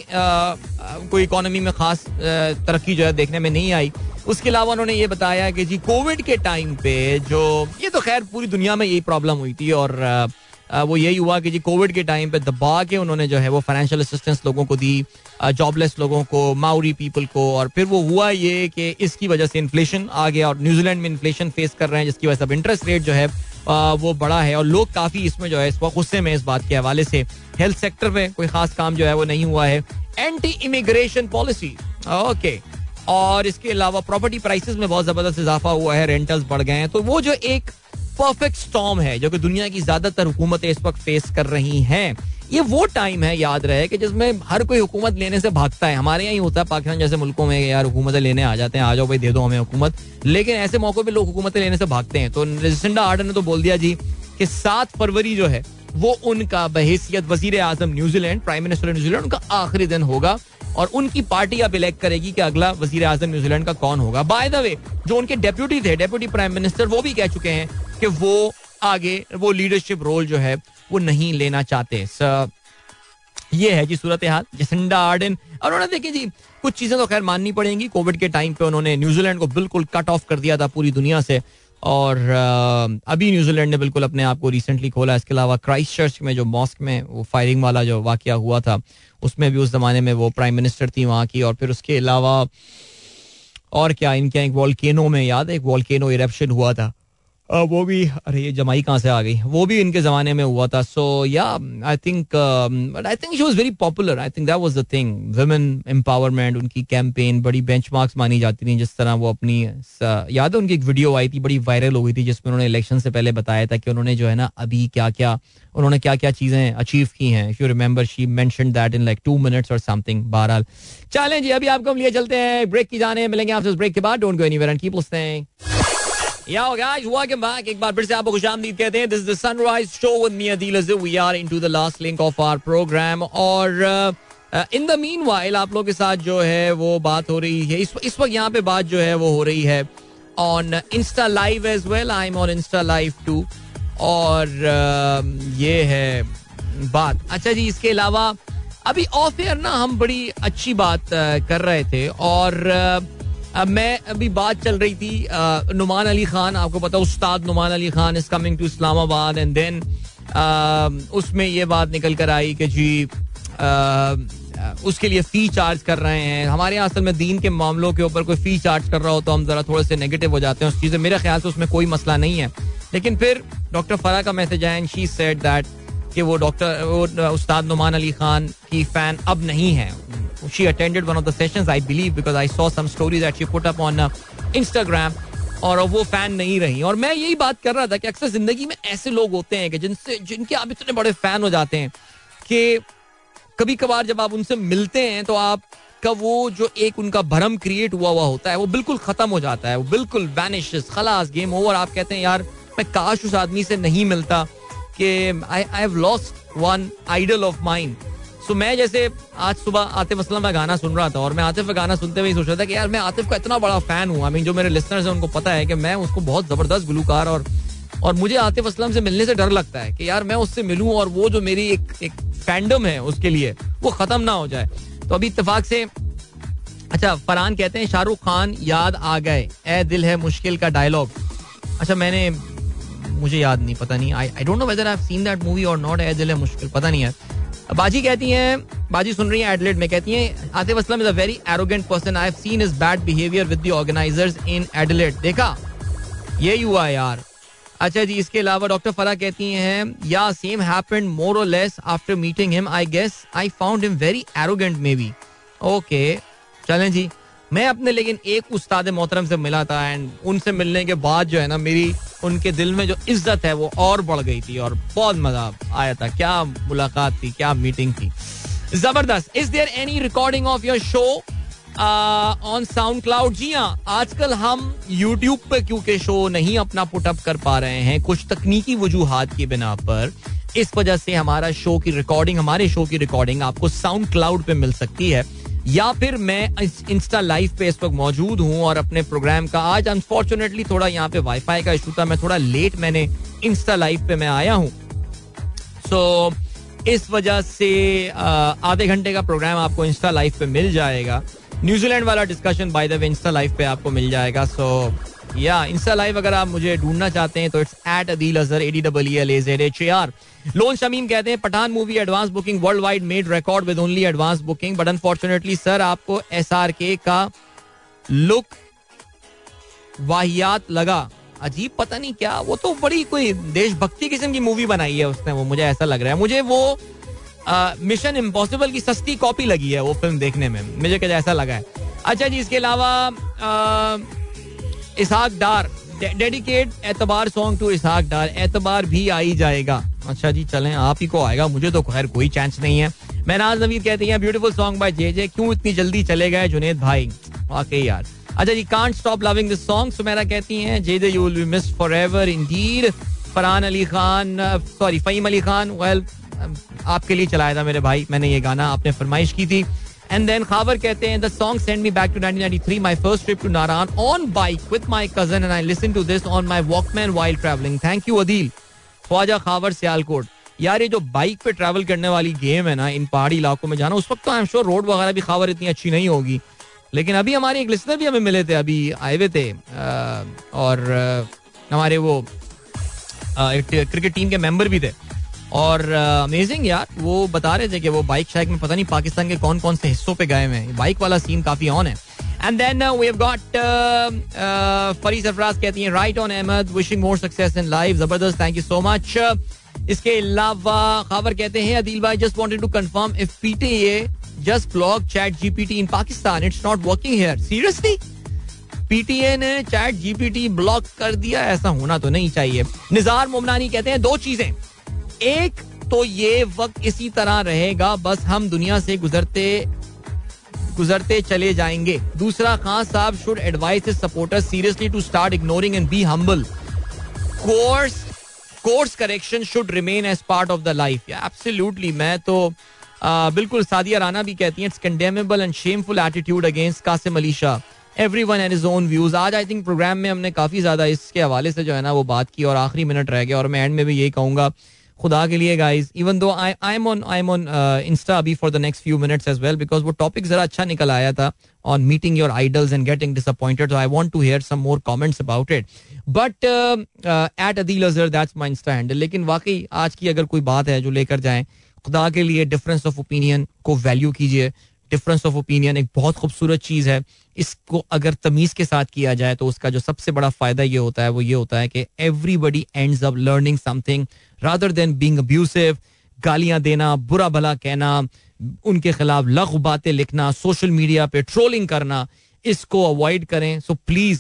कोई इकोनॉमी में खास तरक्की जो है देखने में नहीं आई. उसके अलावा उन्होंने ये बताया कि जी कोविड के टाइम पे जो ये तो खैर पूरी दुनिया में यही प्रॉब्लम हुई थी और वो यही हुआ कि जी कोविड के टाइम पे दबा के उन्होंने जो है वो फाइनेंशियल असिस्टेंस लोगों को दी, जॉबलेस लोगों को, माओरी पीपल को. और फिर वो हुआ ये कि इसकी वजह से इन्फ्लेशन आ गया और न्यूजीलैंड में इन्फ्लेशन फेस कर रहे हैं जिसकी वजह से इंटरेस्ट रेट जो है वो बड़ा है और लोग काफ़ी इसमें जो है इस वक्त गुस्से में इस बात के हवाले से. हेल्थ सेक्टर में कोई खास काम जो है वो नहीं हुआ है. Anti immigration policy okay. और इसके अलावा प्रॉपर्टी प्राइसेस में बहुत ज़बरदस्त इजाफा हुआ है, रेंटल्स बढ़ गए हैं. तो वो जो एक परफेक्ट स्टॉर्म है जो कि दुनिया की ज्यादातर हुकूमतें इस वक्त फेस कर रही हैं, ये वो टाइम है याद रहे कि जिसमें हर कोई हुकूमत लेने से भागता है. हमारे यहाँ ही होता है पाकिस्तान जैसे मुल्कों में, यार हुकूमतें लेने आ जाते हैं, आ जाओ भाई दे दो हमें हुकूमत. लेकिन ऐसे मौकों पर लोग हुकूमतें लेने से भागते हैं. तो जेसिंडा आर्डन ने तो बोल दिया जी कि 7 फरवरी जो है वो उनका बहैसियत वजीर आजम न्यूजीलैंड, प्राइम मिनिस्टर न्यूजीलैंड, उनका आखिरी दिन होगा और उनकी पार्टी अब इलेक्ट करेगी कि अगला वजीर आजम न्यूजीलैंड का कौन होगा. बाय द वे जो उनके डेप्यूटी थे, डेप्यूटी प्राइम मिनिस्टर, वो भी कह चुके हैं कि वो आगे वो लीडरशिप रोल जो है वो नहीं लेना चाहते. ये है जी सूरत हाल जेसिंडा आर्डन. और उन्होंने देखिए जी कुछ चीज़ें तो खैर माननी पड़ेंगी. कोविड के टाइम पे उन्होंने न्यूजीलैंड को बिल्कुल कट ऑफ कर दिया था पूरी दुनिया से और अभी न्यूजीलैंड ने बिल्कुल अपने आप को रिसेंटली खोला. इसके अलावा क्राइस्ट चर्च में जो मॉस्क में वो फायरिंग वाला जो वाकया हुआ था उसमें भी उस ज़माने में वो प्राइम मिनिस्टर थी वहाँ की. और फिर उसके अलावा और क्या, इनके यहाँ एक वॉल्केनो में याद है एक वॉल्केनो इरप्शन हुआ था, वो भी, अरे ये जमाई कहाँ से आ गई, वो भी इनके ज़माने में हुआ था. So yeah I think she was very popular. I think that was the thing, women empowerment. उनकी कैंपेन बड़ी बेंचमार्क्स मानी जाती थी. जिस तरह वो अपनी याद है उनकी एक वीडियो आई थी बड़ी वायरल हो गई थी जिसमें उन्होंने इलेक्शन से पहले बताया था कि उन्होंने जो है ना अभी क्या क्या चीज़ें अचीव की हैं. If you remember she mentioned that in like 2 minutes और समथिंग. बहरहाल चलें जी अभी आपको हम लिए चलते हैं ब्रेक की जाने, मिलेंगे आपसे उस ब्रेक के बाद. Don't go anywhere and keep listening. एक बार फिर से आपको खुशामदीद कहते हैं. This is the sunrise show with me Adeel Azhar. We are into the last link of our programme और इन द मीनवाइल आप लोगों के साथ जो है वो बात हो रही है इस वक्त यहाँ पे बात जो है वो हो रही है on Insta live as well. I am on Insta live too. और ये है बात. अच्छा जी, इसके अलावा अभी ऑफ एयर ना हम बड़ी अच्छी बात कर रहे थे और मैं अभी बात चल रही थी नुमान अली खान, आपको पता Ustad Nauman Ali Khan is coming to Islamabad and then उसमें ये बात निकल कर आई कि जी उसके लिए फ़ी चार्ज कर रहे हैं. हमारे यहाँ असल में दीन के मामलों के ऊपर कोई फ़ी चार्ज कर रहा हो तो हम ज़रा थोड़े से नेगेटिव हो जाते हैं उस चीज़ें. मेरे ख्याल से उसमें कोई मसला नहीं है. लेकिन फिर डॉक्टर फरा का मैसेज आया एंड शी सेड दैट कि वो डॉक्टर वो उस्ताद नुमान अली खान की फ़ैन अब नहीं है. She attended one of the sessions, I believe, because I saw some stories that she put up on Instagram. और वो फैन नहीं रही. और मैं यही बात कर रहा था कि अक्सर जिंदगी में ऐसे लोग होते हैं कि जिनके आप इतने बड़े फैन हो जाते हैं कि कभी कभार जब आप उनसे मिलते हैं तो आपका वो जो एक उनका भरम क्रिएट हुआ होता है वो बिल्कुल ख़त्म हो जाता है. वो बिल्कुल वैनिशेस, खलास, गेम ओवर. आप कहते हैं यार मैं काश उस आदमी से नहीं मिलता कि I have lost one idol of mine. सो मैं जैसे आज सुबह आतिफ असलम का गाना सुन रहा था और मैं आतिफ का गाना सुनते हुए ही सोच रहा था कि यार मैं आतिफ का इतना बड़ा फैन हूँ. आई मीन जो मेरे लिसनर्स हैं उनको पता है कि मैं उसको बहुत ज़बरदस्त गुलूकार और मुझे आतिफ असलम से मिलने से डर लगता है कि यार मैं उससे मिलूँ और वो जो मेरी एक फैंडम है उसके लिए वो ख़त्म ना हो जाए. तो अभी इत्तेफाक से अच्छा फरहान कहते हैं शाहरुख खान याद आ गए, ए दिल है मुश्किल का डायलॉग. अच्छा मुझे याद नहीं, पता नहीं, I don't know whether I have seen that movie और नॉट. ए दिल है मुश्किल, पता नहीं है. बाजी कहती हैं, बाजी सुन रही हैं एडलेड में, कहती हैं Atif Aslam is a very arrogant person. I have seen his bad behaviour with the organisers in Adelaide. देखा यही हुआ यार. अच्छा जी, इसके अलावा डॉक्टर फरा कहती हैं या same happened more or less after meeting him. I guess I found him very arrogant maybe. Okay चलें जी. मैं अपने लेकिन एक उस्ताद मोहतरम से मिला था एंड उनसे मिलने के बाद जो है ना मेरी उनके दिल में जो इज्जत है वो और बढ़ गई थी और बहुत मज़ा आया था. क्या मुलाकात थी, क्या मीटिंग थी, ज़बरदस्त. Is there any recording of your show on SoundCloud. जी हाँ, आजकल हम यूट्यूब पे क्योंकि शो नहीं अपना पुटअप कर पा रहे हैं कुछ तकनीकी वजूहात की बिना पर, इस वजह से हमारा शो की रिकॉर्डिंग, हमारे शो की रिकॉर्डिंग आपको साउंड क्लाउड पे मिल सकती है, या फिर मैं इंस्टा लाइव पे इस वक्त मौजूद हूँ और अपने प्रोग्राम का, आज अनफॉर्चुनेटली थोड़ा यहाँ पे वाईफाई का इशू था, मैं थोड़ा लेट मैंने इंस्टा लाइव पे मैं आया हूँ, सो इस वजह से आधे घंटे का प्रोग्राम आपको इंस्टा लाइव पे मिल जाएगा. न्यूजीलैंड वाला discussion by the way insta live पे आपको मिल जाएगा. सो या इंस्टा लाइव अगर आप मुझे ढूंढना चाहते हैं तो it's at Adeel Azhar, ADEELAZHAR. Lone Shamim कहते हैं Pathaan movie advance booking worldwide made record with only advance booking, but unfortunately sir आपको SRK का लुक वाहियात लगा, अजीब, पता नहीं क्या, वो तो बड़ी कोई देशभक्ति किस्म की मूवी बनाई है उसने, वो मुझे ऐसा लग रहा है, मुझे वो मिशन इम्पॉसिबल की सस्ती कॉपी लगी है वो फिल्म देखने में, मुझे क्या ऐसा लगा है. अच्छा जी, इसके अलावा इसहाक डार, डेडिकेट एतबार सॉन्ग टू इसहाक डार, एतबार भी आ ही जाएगा. अच्छा जी, चलें, आप ही को आएगा, मुझे तो खैर कोई चांस नहीं है. महनाज नवीद कहती हैं ब्यूटीफुल सॉन्ग बाय JJ, क्यों इतनी जल्दी चले गए जुनेद भाई, वाकई यार. अच्छा जी, can't stop loving this song, Sumera कहती हैं JJ you will be missed forever indeed. Farhan Ali Khan, sorry Faheem Ali Khan, well आपके लिए चलाया था मेरे भाई मैंने ये गाना, आपने फरमाइश की थी. And then Khabar कहते हैं the song sent me back to 1993, my first trip to Naran on bike with my cousin and I listened to this on my Walkman while traveling. Thank you Adil. Khwaja Khabar Sialkot. यार ये जो bike पे travel करने वाली game है ना, इन पहाड़ी इलाकों में जाना, उस वक्त तो आई एम श्योर रोड वगैरह भी Khabar इतनी अच्छी नहीं होगी, लेकिन अभी हमारे एक लिसनर भी हमें मिले थे, अभी आए हुए थे और हमारे वो क्रिकेट टीम के मेंबर भी थे, और अमेजिंग यार, वो बता रहे थे कि वो बाइक शाइक में पता नहीं पाकिस्तान के कौन कौन से हिस्सों पे गए हैं, बाइक वाला सीन काफी ऑन है. And then we have got Farid Sarfaraz कहती हैं right on Ahmad, wishing more success in life, जबरदस्त, थैंक यू सो मच. इसके अलावा Khabar कहते हैं अदील भाई just wanted to confirm if PTA just block ChatGPT in Pakistan, it's not working here. Seriously PTA ने ChatGPT block कर दिया, ऐसा होना तो नहीं चाहिए. निजार मोमनानी कहते हैं दो चीजें, एक तो ये वक्त इसी तरह रहेगा, बस हम दुनिया से गुजरते चले जाएंगे. दूसरा, खान साहब should advice his supporters seriously to start ignoring and be humble. Course correction should remain as part of the life. Absolutely, मैं तो बिल्कुल. सादिया राना भी कहती हैं it's condemnable and shameful attitude against Qasim Ali Shah, everyone and his own views. आज I think programme में हमने काफी ज्यादा इसके हवाले से जो है ना वो बात की, और आखिरी मिनट रह गया, और मैं एंड में भी यही कहूंगा खुदा के लिए guys, even though I am on Insta अभी for the next few minutes as well, because वो टॉपिक जरा अच्छा निकल आया था on meeting your idols and getting disappointed, so I want to hear some more comments about it, but at Adeel Azhar that's my Insta handle. लेकिन वाकई आज की अगर कोई बात है जो लेकर जाएं, खुदा के लिए डिफरेंस ऑफ ओपिनियन को वैल्यू कीजिए. डिफरेंस ऑफ ओपिनियन एक बहुत खूबसूरत चीज़ है, इसको अगर तमीज़ के साथ किया जाए तो उसका जो सबसे बड़ा फ़ायदा ये होता है वो ये होता है कि everybody ends up learning something rather than being abusive. गालियाँ देना, बुरा भला कहना, उनके खिलाफ लघु बातें लिखना, सोशल मीडिया पे ट्रोलिंग करना, इसको अवॉइड करें. So please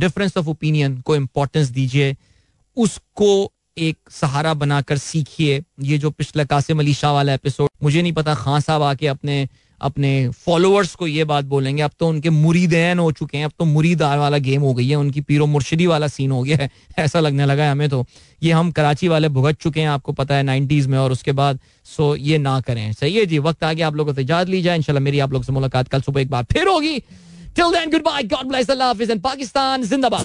difference of opinion को इम्पोर्टेंस दीजिए, उसको एक सहारा बनाकर सीखिए. ये जो पिछला कासिम अली शाह वाला एपिसोड, मुझे नहीं पता खान साहब आके अपने फॉलोअर्स को ये बात बोलेंगे, अब तो उनके मुरीदैन हो चुके हैं, अब तो मुरीदार वाला गेम हो गई है, उनकी पीरो मुर्शिदी वाला सीन हो गया है, ऐसा लगने लगा है हमें तो. ये हम कराची वाले भुगत चुके हैं आपको पता है 90s में और उसके बाद, सो ये ना करें. सही है जी, वक्त आगे आप लोगों से इजाज़त ली जाए, इंशाल्लाह मेरी आप लोगों से मुलाकात कल सुबह एक बार फिर होगी. Till then goodbye, God bless, अल्लाह हाफिज़ एंड पाकिस्तान जिंदाबाद.